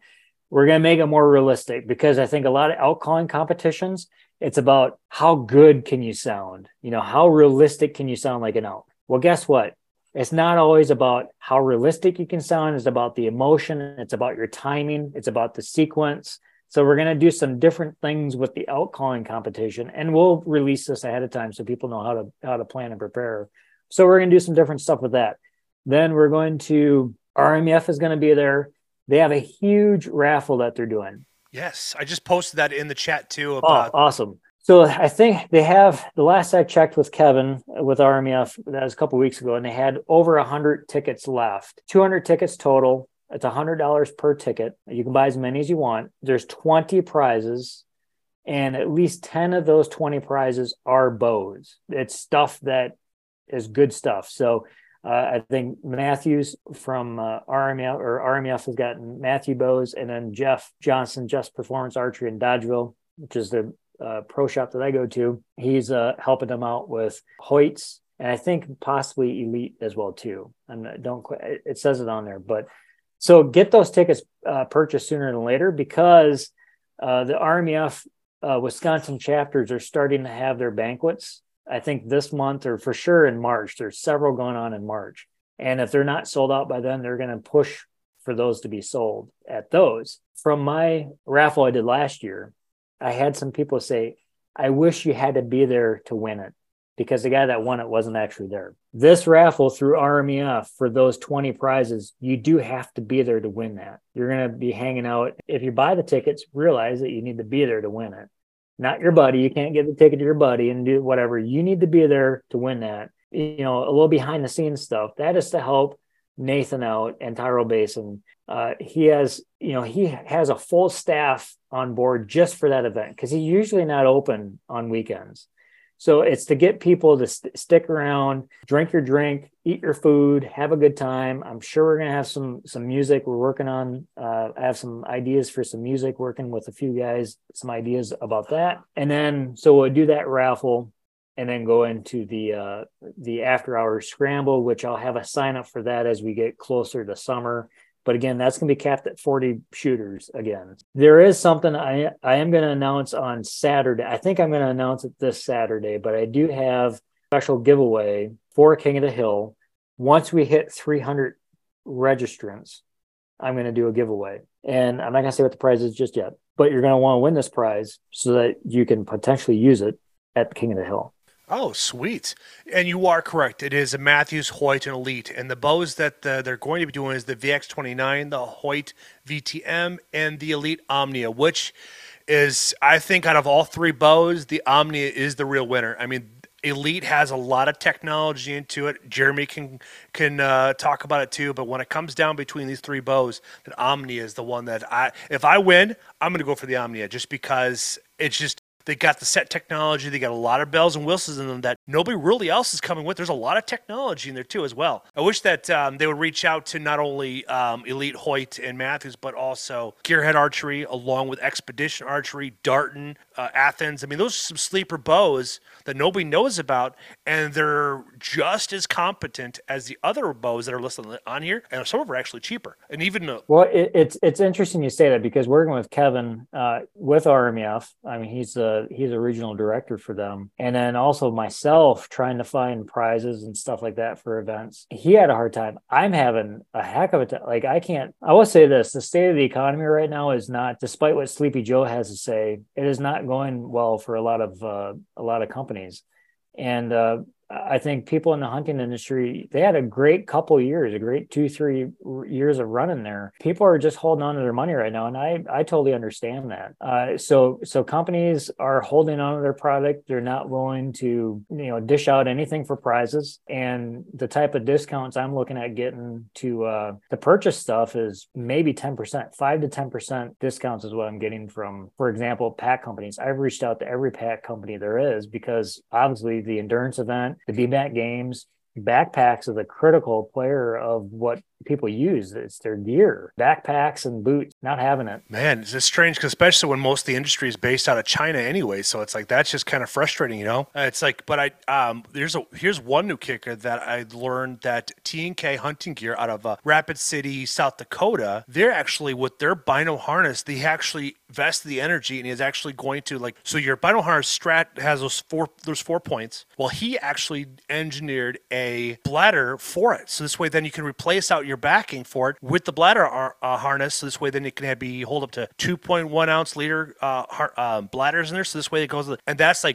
we're going to make it more realistic, because I think a lot of outcalling competitions, it's about how good can you sound? How realistic can you sound like an elk? Well, guess what? It's not always about how realistic you can sound. It's about the emotion. It's about your timing. It's about the sequence. So we're going to do some different things with the outcalling competition, and we'll release this ahead of time so people know how to plan and prepare. So we're going to do some different stuff with that. Then we're going to, RMEF is going to be there. They have a huge raffle that they're doing. Yes. I just posted that in the chat too. Oh, awesome. So I think they have, the last I checked with Kevin with RMEF, that was a couple of weeks ago, and they had over 100 tickets left, 200 tickets total. It's $100 per ticket. You can buy as many as you want. There's 20 prizes, and at least 10 of those 20 prizes are bows. It's stuff that is good stuff. So I think Matthews from RMEF has gotten Matthew bows, and then Jeff Johnson, Jeff's Performance Archery in Dodgeville, which is the pro shop that I go to, he's helping them out with Hoyt's, and I think possibly Elite as well too. And it says it on there, but so get those tickets purchased sooner than later, because the RMEF Wisconsin chapters are starting to have their banquets. I think this month, or for sure in March, there's several going on in March. And if they're not sold out by then, they're going to push for those to be sold at those. From my raffle I did last year, I had some people say, I wish you had to be there to win it, because the guy that won it wasn't actually there. This raffle through RMEF for those 20 prizes, you do have to be there to win that. You're going to be hanging out. If you buy the tickets, realize that you need to be there to win it. Not your buddy. You can't give the ticket to your buddy and do whatever. You need to be there to win that. A little behind the scenes stuff. That is to help Nathan out and Tyrol Basin. He has a full staff on board just for that event, because he's usually not open on weekends. So it's to get people to stick around, drink your drink, eat your food, have a good time. I'm sure we're going to have some music we're working on. I have some ideas for some music, working with a few guys, some ideas about that. And then, so we'll do that raffle and then go into the after hour scramble, which I'll have a sign up for that as we get closer to summer. But again, that's going to be capped at 40 shooters again. There is something I am going to announce on Saturday. I think I'm going to announce it this Saturday, but I do have a special giveaway for King of the Hill. Once we hit 300 registrants, I'm going to do a giveaway. And I'm not going to say what the prize is just yet, but you're going to want to win this prize so that you can potentially use it at King of the Hill. Oh, sweet. And you are correct. It is a Matthews, Hoyt, and Elite. And the bows that they're going to be doing is the VX29, the Hoyt VTM, and the Elite Omnia, which is, I think, out of all three bows, the Omnia is the real winner. I mean, Elite has a lot of technology into it. Jeremy can talk about it too. But when it comes down between these three bows, the Omnia is the one that if I win, I'm going to go for the Omnia, just because it's just, they got the set technology. They got a lot of bells and whistles in them that nobody really else is coming with. There's a lot of technology in there too as well. I wish that they would reach out to not only Elite, Hoyt, and Matthews, but also Gearhead Archery, along with Expedition Archery, Darton, Athens. I mean, those are some sleeper bows that nobody knows about, and they're just as competent as the other bows that are listed on here, and some of them are actually cheaper. And even though, well, it's interesting you say that, because working with Kevin with RMEF, I mean, he's a regional director for them, and then also myself trying to find prizes and stuff like that for events. He had a hard time. I'm having a heck of a time. Like, I will say this: the state of the economy right now is not, despite what Sleepy Joe has to say, it is not going well for a lot of companies. And I think people in the hunting industry, they had a great couple years, a great 2-3 years of running there. People are just holding on to their money right now. And I totally understand that. So companies are holding on to their product. They're not willing to, dish out anything for prizes. And the type of discounts I'm looking at getting to purchase stuff is maybe 10%, 5 to 10% discounts is what I'm getting from, for example, pack companies. I've reached out to every pack company there is, because obviously the endurance event, the BMAC games, backpacks is a critical player of what people use. It's their gear, backpacks and boots. Not having it, man, it's just strange, because especially when most of the industry is based out of China anyway, so it's like that's just kind of frustrating, it's like. But I here's one new kicker that I learned, that T&K hunting gear out of Rapid City, South Dakota, they're actually, with their bino harness, they actually vest the energy, and is actually going to, like, so your bino harness strat has those four points. Well, he actually engineered a bladder for it, so this way then you can replace out your backing for it with the bladder harness. So this way then it can hold up to 2.1 ounce liter bladders in there, so this way it goes, and that's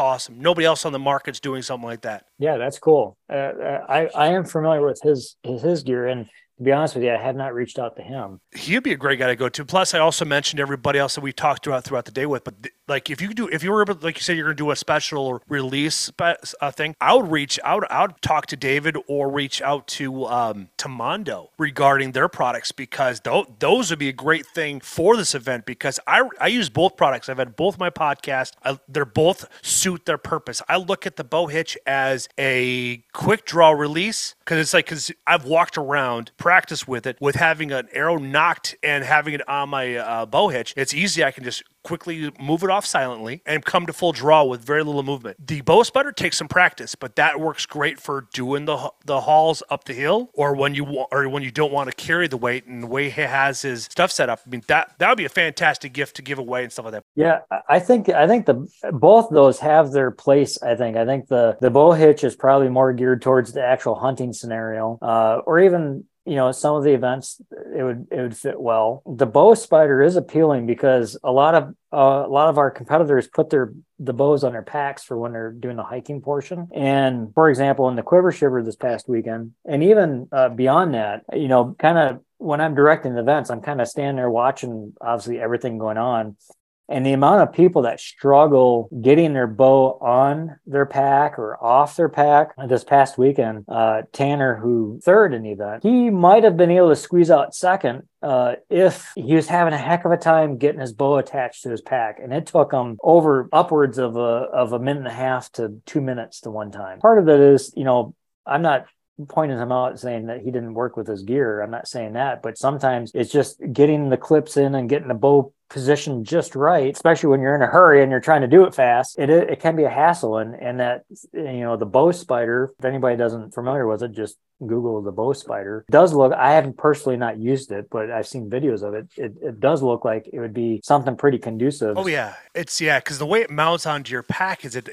awesome. Nobody else on the market's doing something like that. Yeah, that's cool. I am familiar with his gear, and to be honest with you, I have not reached out to him. He'd be a great guy to go to. Plus, I also mentioned everybody else that we talked throughout the day with. But like, if you were able, like you said, you're going to do a special release thing, I would reach out. I would talk to David, or reach out to Mondo regarding their products, because those would be a great thing for this event. Because I use both products. I've had both my podcasts. They're both suit their purpose. I look at the Bow Hitch as a quick draw release, because it's like, because I've walked around, practice with it, with having an arrow knocked and having it on my bow hitch. It's easy. I can just quickly move it off silently and come to full draw with very little movement. The Bow Spider takes some practice, but that works great for doing the hauls up the hill, or when you don't want to carry the weight, and the way he has his stuff set up. I mean, that would be a fantastic gift to give away and stuff like that. Yeah, I think the both those have their place. I think the bow hitch is probably more geared towards the actual hunting scenario, or even, some of the events, it would fit well. The Bow Spider is appealing because a lot of our competitors put the bows on their packs for when they're doing the hiking portion. And for example, in the Quiver Shiver this past weekend, and even beyond that, kind of when I'm directing the events, I'm kind of standing there watching obviously everything going on. And the amount of people that struggle getting their bow on their pack or off their pack. This past weekend, Tanner, who third in the event, he might have been able to squeeze out second if he was having a heck of a time getting his bow attached to his pack. And it took him upwards of a minute and a half to 2 minutes to one time. Part of that is, I'm not pointing him out saying that he didn't work with his gear. I'm not saying that, but sometimes it's just getting the clips in and getting the bow position just right, especially when you're in a hurry and you're trying to do it fast. It can be a hassle, and that, the Bow Spider, if anybody doesn't familiar with it, just Google the Bow Spider. It does look, I haven't personally not used it, but I've seen videos of it. It does look like it would be something pretty conducive. Oh yeah, because the way it mounts onto your pack is it's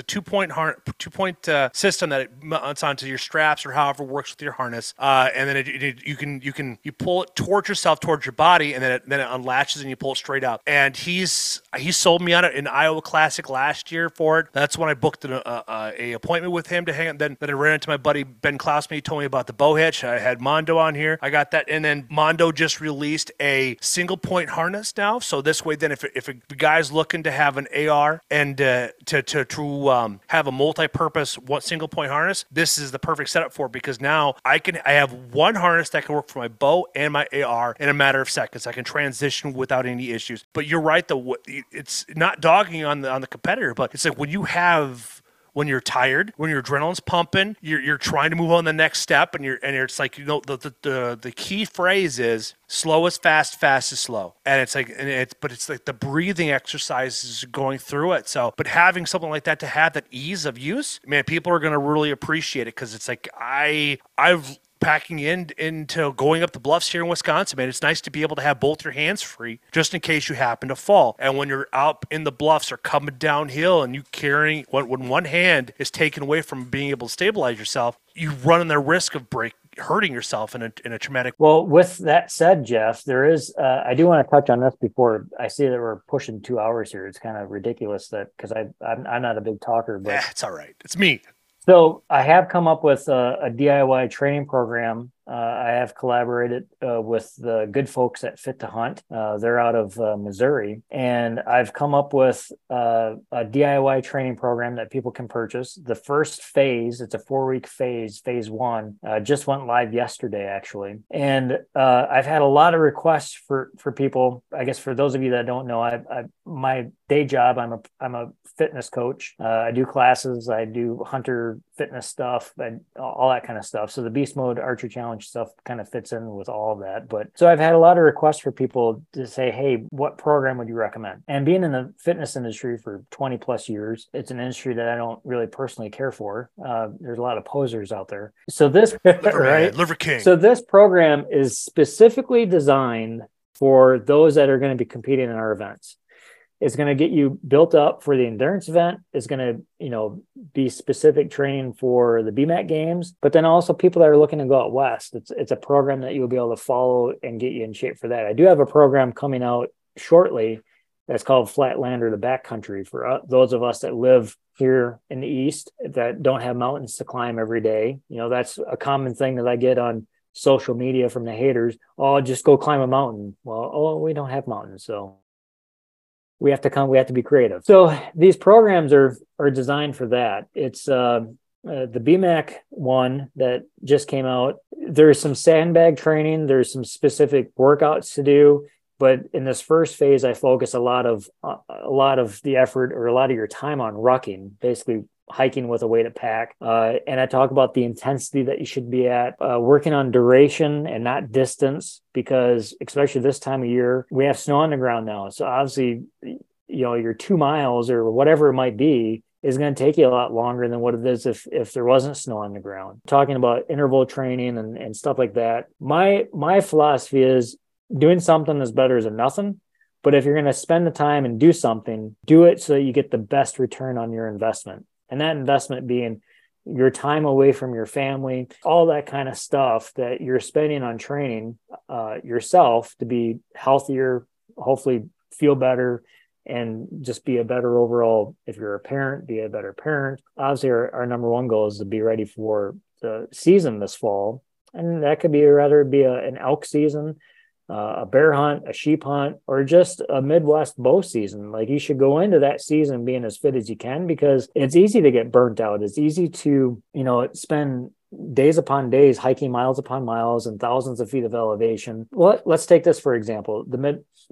a 2-point system that it mounts onto your straps, or however it works with your harness, and then you pull it towards yourself, towards your body, and then it unlatches and you pull it straight up. And he sold me on it in Iowa Classic last year for it. That's when I booked an appointment with him to hang out. Then I ran into my buddy Ben Klausman. He told me about the bow hitch. I had Mondo on here. I got that. And then Mondo just released a single point harness now. So this way then if a guy's looking to have an AR and to have a multi-purpose single point harness, this is the perfect setup for it, because now I have one harness that can work for my bow and my AR in a matter of seconds. I can transition without any issues. But you're right, it's not dogging on the competitor, but it's like when you have when you're tired, when your adrenaline's pumping, you're trying to move on the next step, and it's like, you know, the key phrase is slow is fast, fast is slow. And it's like, but it's like the breathing exercises going through it. So, but having something like that to have that ease of use, man, people are going to really appreciate it, because it's like I've packing into going up the bluffs here in Wisconsin, man. It's nice to be able to have both your hands free just in case you happen to fall. And when you're out in the bluffs or coming downhill and you carrying, when one hand is taken away from being able to stabilize yourself, you run the risk of hurting yourself in a traumatic. Well, with that said, Jeff, there is, I do want to touch on this before I see that we're pushing 2 hours here. It's kind of ridiculous that, because I'm not a big talker, but it's all right. It's me. So I have come up with a DIY training program. I have collaborated with the good folks at Fit to Hunt. They're out of Missouri. And I've come up with a DIY training program that people can purchase. The first phase, it's a 4-week phase, phase 1, just went live yesterday, actually. And I've had a lot of requests for people. I guess for those of you that don't know, my day job, I'm a fitness coach. I do classes. I do hunter fitness stuff and all that kind of stuff. So the Beast Mode Archer Challenge stuff kind of fits in with all of that. But so I've had a lot of requests for people to say, hey, what program would you recommend? And being in the fitness industry for 20 plus years, it's an industry that I don't really personally care for. There's a lot of posers out there. So this, right? Liver King. So this program is specifically designed for those that are going to be competing in our events. It's going to get you built up for the endurance event. It's going to, be specific training for the BMAC games, but then also people that are looking to go out west. It's a program that you'll be able to follow and get you in shape for that. I do have a program coming out shortly that's called Flatland or the Backcountry for those of us that live here in the East that don't have mountains to climb every day. That's a common thing that I get on social media from the haters. Oh, just go climb a mountain. Well, we don't have mountains, so we have to be creative. So these programs are designed for that. It's the BMAC one that just came out. There's some sandbag training. There's some specific workouts to do. But in this first phase, I focus a lot of the effort or a lot of your time on rucking, basically hiking with a weighted pack. And I talk about the intensity that you should be at, working on duration and not distance, because especially this time of year, we have snow on the ground now. So obviously, your 2 miles or whatever it might be is going to take you a lot longer than what it is if there wasn't snow on the ground. Talking about interval training and stuff like that. My philosophy is doing something is better than nothing. But if you're going to spend the time and do something, do it so that you get the best return on your investment. And that investment being your time away from your family, all that kind of stuff that you're spending on training yourself to be healthier, hopefully feel better, and just be a better overall. If you're a parent, be a better parent. Obviously, our number one goal is to be ready for the season this fall. And that could be an elk season, a bear hunt, a sheep hunt, or just a Midwest bow season. Like, you should go into that season being as fit as you can, because it's easy to get burnt out. It's easy to, spend days upon days hiking miles upon miles and thousands of feet of elevation. Well, let's take this for example.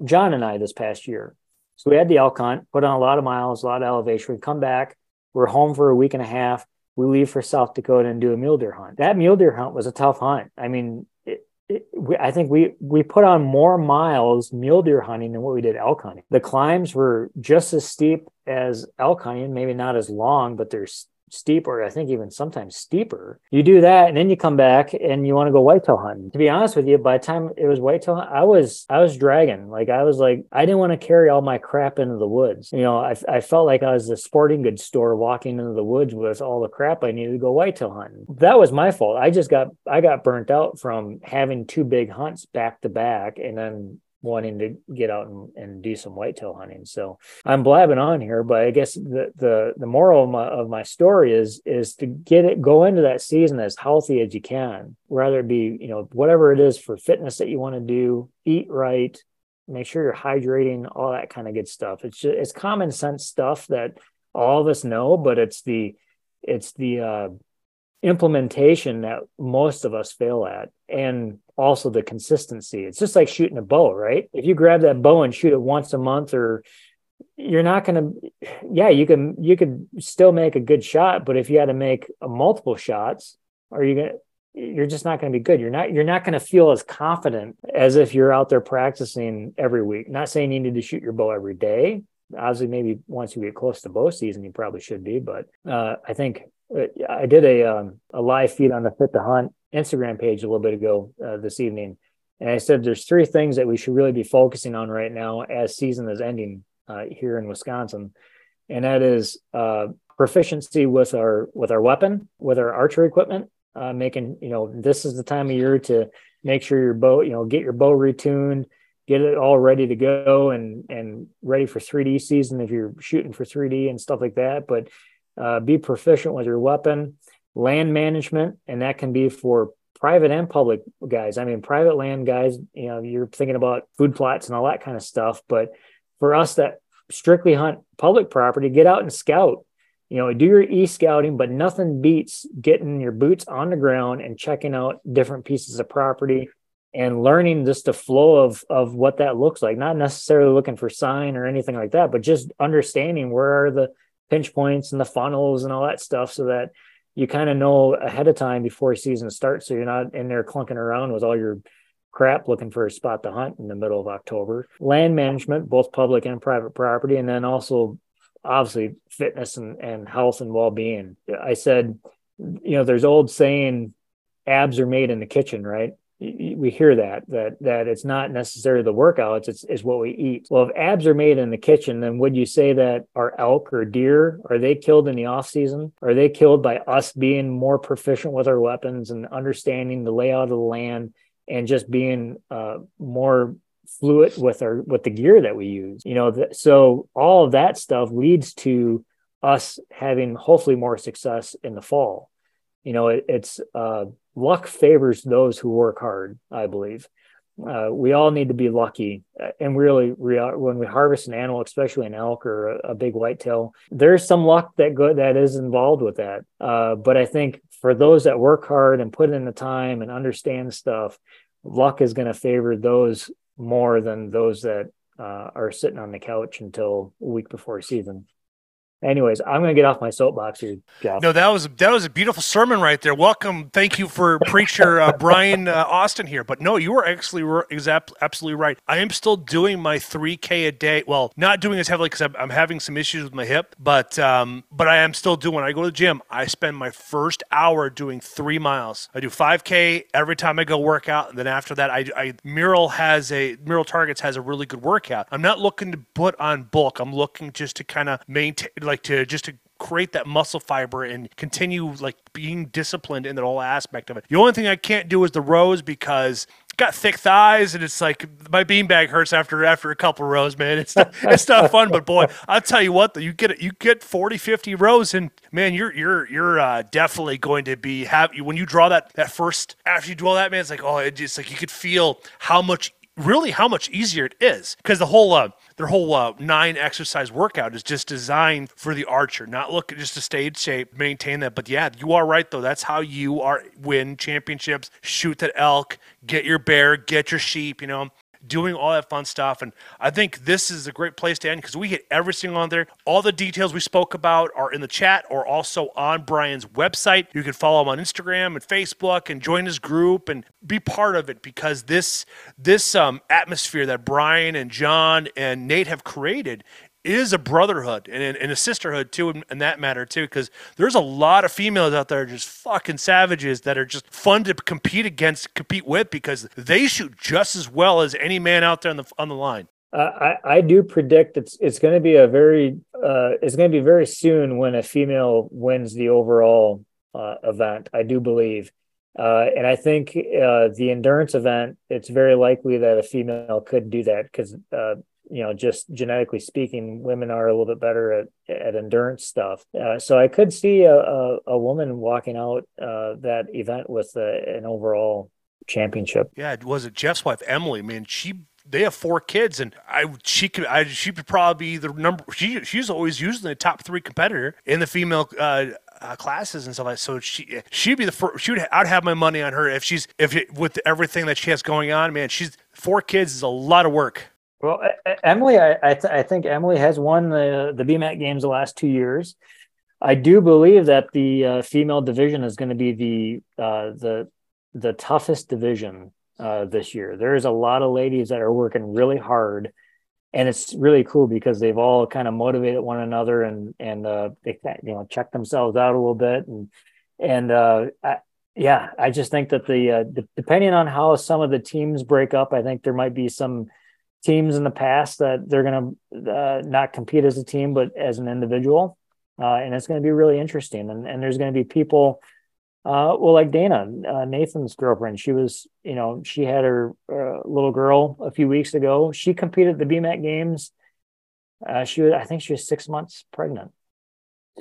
John and I this past year. So we had the elk hunt, put on a lot of miles, a lot of elevation. We come back, we're home for a week and a half. We leave for South Dakota and do a mule deer hunt. That mule deer hunt was a tough hunt. I mean, I think we put on more miles mule deer hunting than what we did elk hunting. The climbs were just as steep as elk hunting, maybe not as long, but they're steep, or I think even sometimes steeper. You do that, and then you come back and you want to go whitetail hunting. To be honest with you, by the time it was whitetail hunting, I was dragging. Like, I didn't want to carry all my crap into the woods. I felt like I was the sporting goods store walking into the woods with all the crap I needed to go whitetail hunting. That was my fault. I got burnt out from having 2 big hunts back to back, and then wanting to get out and do some whitetail hunting. So I'm blabbing on here, but I guess the moral of my story is to go into that season as healthy as you can, rather it be, whatever it is for fitness that you want to do, eat right, make sure you're hydrating, all that kind of good stuff. It's common sense stuff that all of us know, but it's the implementation that most of us fail at. And also the consistency. It's just like shooting a bow, right? If you grab that bow and shoot it once a month or you're not going to, yeah, you could still make a good shot, but if you had to make multiple shots, you're just not going to be good. You're not going to feel as confident as if you're out there practicing every week. Not saying you need to shoot your bow every day. Obviously, maybe once you get close to bow season, you probably should be. But I think I did a live feed on the Fit to Hunt Instagram page a little bit ago this evening. And I said, there's three things that we should really be focusing on right now as season is ending here in Wisconsin. And that is proficiency with our weapon, with our archery equipment, making, this is the time of year to make sure your bow, get your bow retuned, get it all ready to go and ready for 3D season if you're shooting for 3D and stuff like that. But be proficient with your weapon, land management, and that can be for private and public guys. I mean, private land guys, you're thinking about food plots and all that kind of stuff. But for us that strictly hunt public property, get out and scout, do your e-scouting, but nothing beats getting your boots on the ground and checking out different pieces of property and learning just the flow of what that looks like, not necessarily looking for sign or anything like that, but just understanding where are the pinch points and the funnels and all that stuff so that you kind of know ahead of time before season starts. So you're not in there clunking around with all your crap looking for a spot to hunt in the middle of October. Land management, both public and private property, and then also obviously fitness and health and well-being. I said, there's old saying, abs are made in the kitchen, right? We hear that it's not necessarily the workouts, it's what we eat. Well, if abs are made in the kitchen, then would you say that our elk or deer, are they killed in the off season? Are they killed by us being more proficient with our weapons and understanding the layout of the land and just being more fluid with the gear that we use? So all of that stuff leads to us having hopefully more success in the fall. Luck favors those who work hard, I believe. We all need to be lucky. And really, when we harvest an animal, especially an elk or a big whitetail, there's some luck that is involved with that. But I think for those that work hard and put in the time and understand stuff, luck is going to favor those more than those that are sitting on the couch until a week before season. Anyways, I'm going to get off my soapbox here, Jeff. No, that was a beautiful sermon right there. Welcome. Thank you for preacher Brian Austin here. But no, you were actually absolutely right. I am still doing my 3K a day. Well, not doing as heavily because I'm having some issues with my hip, but I am still doing. I go to the gym. I spend my first hour doing 3 miles. I do 5K every time I go work out, and then after that, I Mural Targets has a really good workout. I'm not looking to put on bulk. I'm looking just to kind of maintain, to create that muscle fiber and continue being disciplined in that whole aspect of it. The only thing I can't do is the rows because I've got thick thighs and it's my beanbag hurts after a couple rows, man. It's not fun, but boy, I'll tell you what, though, you get 40, 50 rows and man, you're definitely going to be happy when you draw that first, after you draw that, man, it's you could feel how much easier it is because their whole 9 exercise workout is just designed for the archer, not looking just to stay in shape, maintain that. But yeah, you are right though. That's how you win championships, shoot that elk, get your bear, get your sheep, doing all that fun stuff. And I think this is a great place to end because we hit every single on there. All the details we spoke about are in the chat or also on Brian's website. You can follow him on Instagram and Facebook and join his group and be part of it because this atmosphere that Brian and John and Nate have created is a brotherhood and a sisterhood too, in that matter too, because there's a lot of females out there just fucking savages that are just fun to compete with because they shoot just as well as any man out there on the line. I do predict it's going to be very soon when a female wins the overall event. I do believe, and I think the endurance event, it's very likely that a female could do that because. Just genetically speaking, women are a little bit better at endurance stuff. So I could see a woman walking out that event with an overall championship. Yeah, it was Jeff's wife, Emily. Man, they have 4 kids, and she could probably be the number. She's always usually the top 3 competitor in the female classes and stuff like that. So she'd be the first. I'd have my money on her with everything that she has going on. Man, 4 kids is a lot of work. Well, Emily, I think Emily has won the BMAC games the last 2 years. I do believe that the female division is going to be the toughest division this year. There is a lot of ladies that are working really hard, and it's really cool because they've all kind of motivated one another and they, you know, check themselves out a little bit I just think that depending on how some of the teams break up, I think there might be some teams in the past that they're going to not compete as a team, but as an individual. And it's going to be really interesting. And there's going to be people, like Dana, Nathan's girlfriend, she was, you know, she had her little girl a few weeks ago. She competed at the BMAC games. She was 6 months pregnant.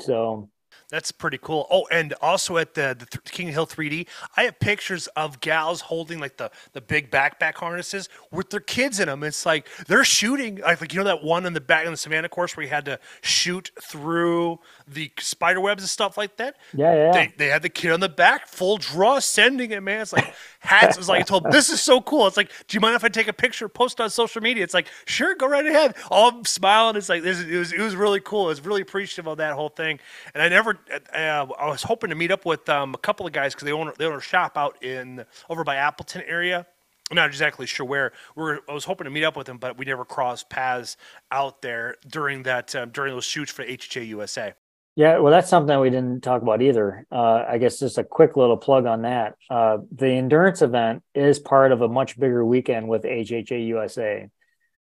So that's pretty cool. Oh, and also at the King of the Hill 3D, I have pictures of gals holding like the big backpack harnesses with their kids in them. It's like they're shooting. Like you know that one in the back in the Savannah course where you had to shoot through the spider webs and stuff like that? Yeah. They had the kid on the back, full draw, sending it, man. It's like hats. It's like I told them, this is so cool. It's like, do you mind if I take a picture, post on social media? It's like, sure, go right ahead. All I'm smiling. It's like it was really cool. I was really appreciative of that whole thing, and I was hoping to meet up with a couple of guys because they own a shop out over by Appleton area. I'm not exactly sure where. I was hoping to meet up with them, but we never crossed paths out there during that during those shoots for HHA USA. Yeah, well, that's something that we didn't talk about either. I guess just a quick little plug on that. The endurance event is part of a much bigger weekend with HHA USA.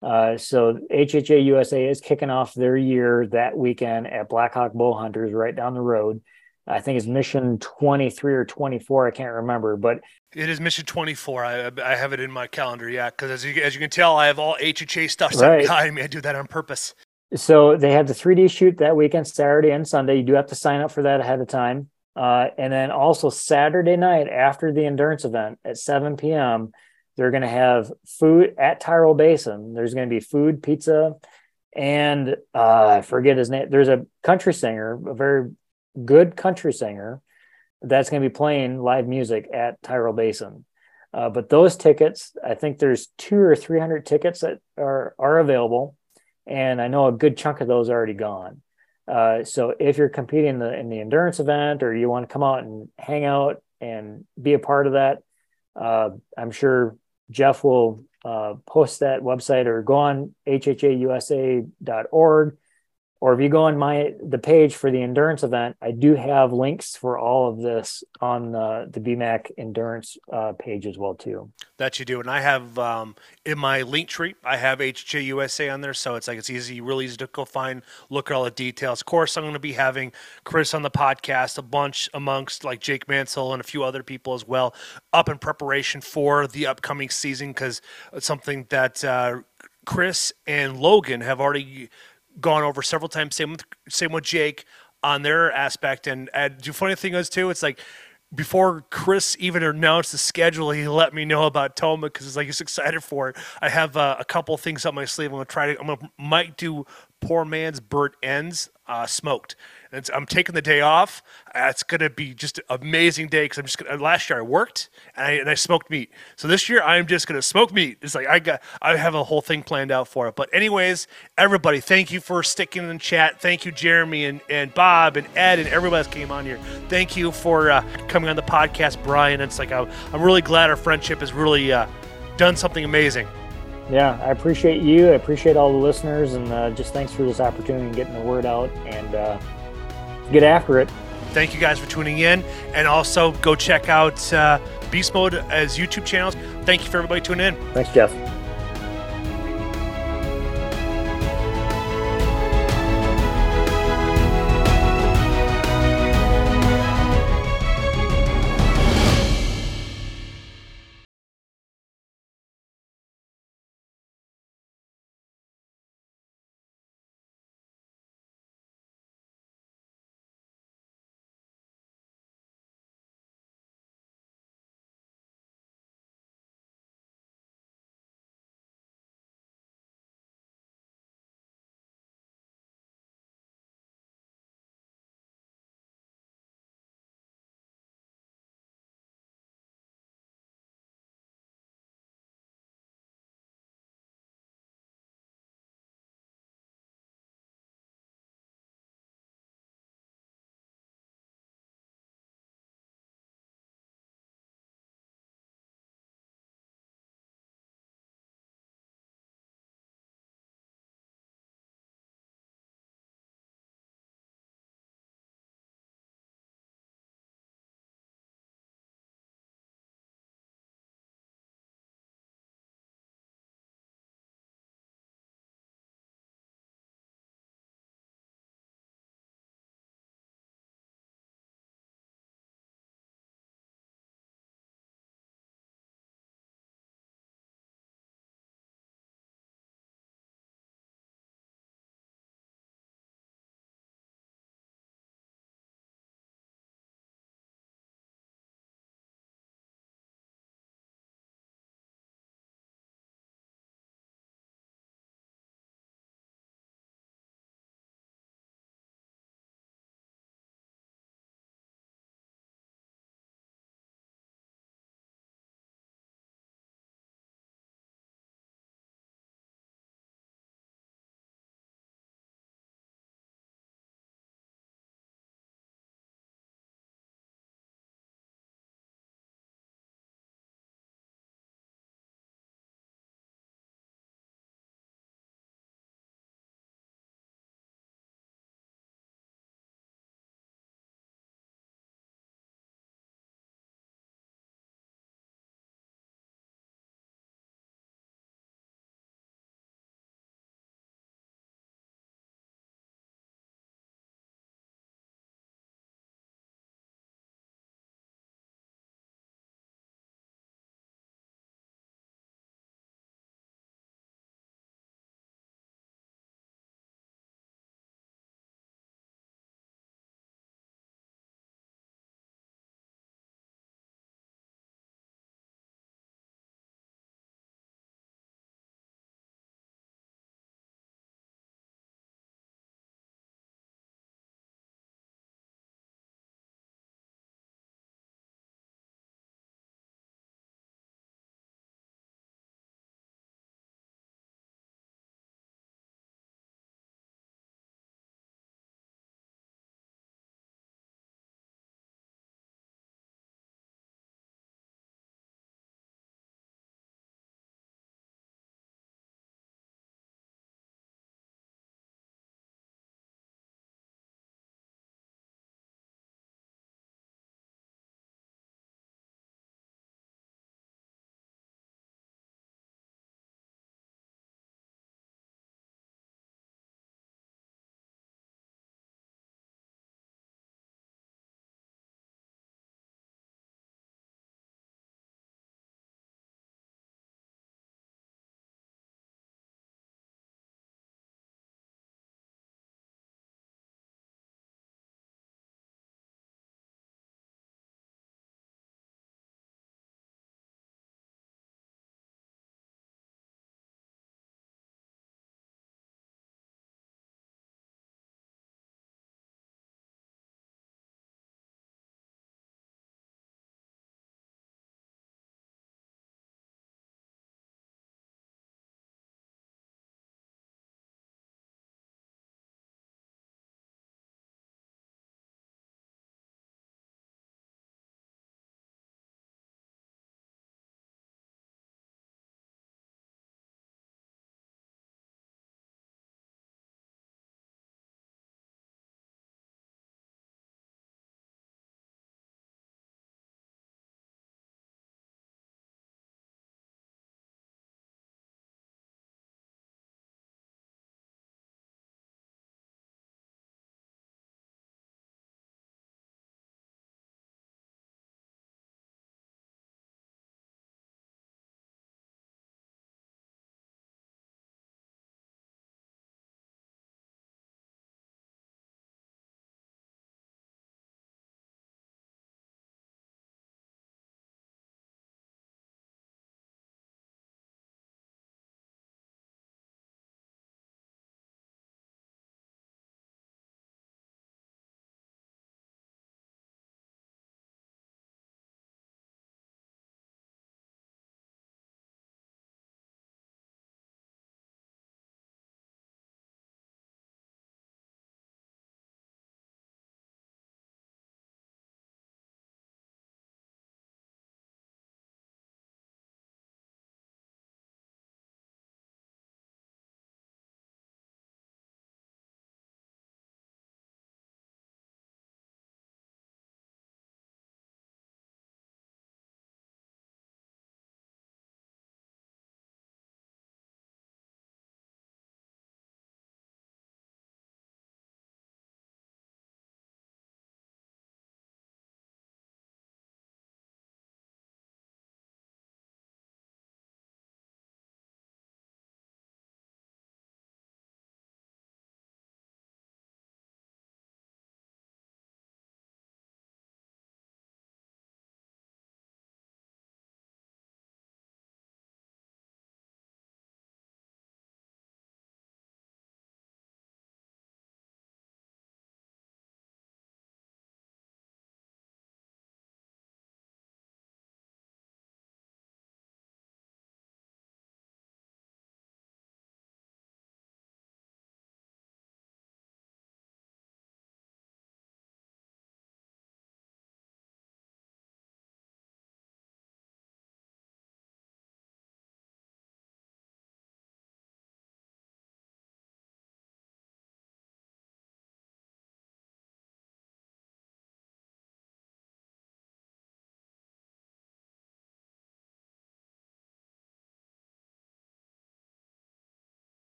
So HHA USA is kicking off their year that weekend at Blackhawk Bowhunters right down the road. I think it's mission 23 or 24. I can't remember, but it is mission 24. I have it in my calendar. Yeah. Cause as you can tell, I have all HHA stuff right behind me. I do that on purpose. So they have the 3D shoot that weekend, Saturday and Sunday. You do have to sign up for that ahead of time. And then also Saturday night after the endurance event at 7 PM, they're going to have food at Tyrol Basin. There's going to be food, pizza, and I forget his name. There's a country singer, a very good country singer, that's going to be playing live music at Tyrol Basin. But those tickets, I think there's 200 or 300 tickets that are available, and I know a good chunk of those are already gone. So if you're competing in the endurance event or you want to come out and hang out and be a part of that, I'm sure Jeff will post that website, or go on hhausa.org, or if you go on the page for the endurance event, I do have links for all of this on the BMAC endurance page as well too. That you do, and I have in my link tree, I have HHA USA on there, so it's easy, really easy to go find, look at all the details. Of course, I'm going to be having Chris on the podcast a bunch, amongst like Jake Mansell and a few other people as well, up in preparation for the upcoming season, because it's something that Chris and Logan have already gone over several times, same with Jake on their aspect. And the funny thing is too, it's like before Chris even announced the schedule, he let me know about Toma because it's like he's excited for it. I have a couple of things up my sleeve. I might do poor man's Burt Ends smoked. And I'm taking the day off. It's gonna be just an amazing day because last year I worked and I smoked meat. So this year I'm just gonna smoke meat. It's like I have a whole thing planned out for it. But anyways, everybody, thank you for sticking in the chat. Thank you, Jeremy and Bob and Ed and everybody else came on here. Thank you for coming on the podcast, Brian. It's like I'm really glad our friendship has really done something amazing. Yeah, I appreciate you. I appreciate all the listeners, and just thanks for this opportunity and getting the word out and get after it. Thank you guys for tuning in, and also go check out Beast Mode as YouTube channels. Thank you for everybody tuning in. Thanks, Jeff.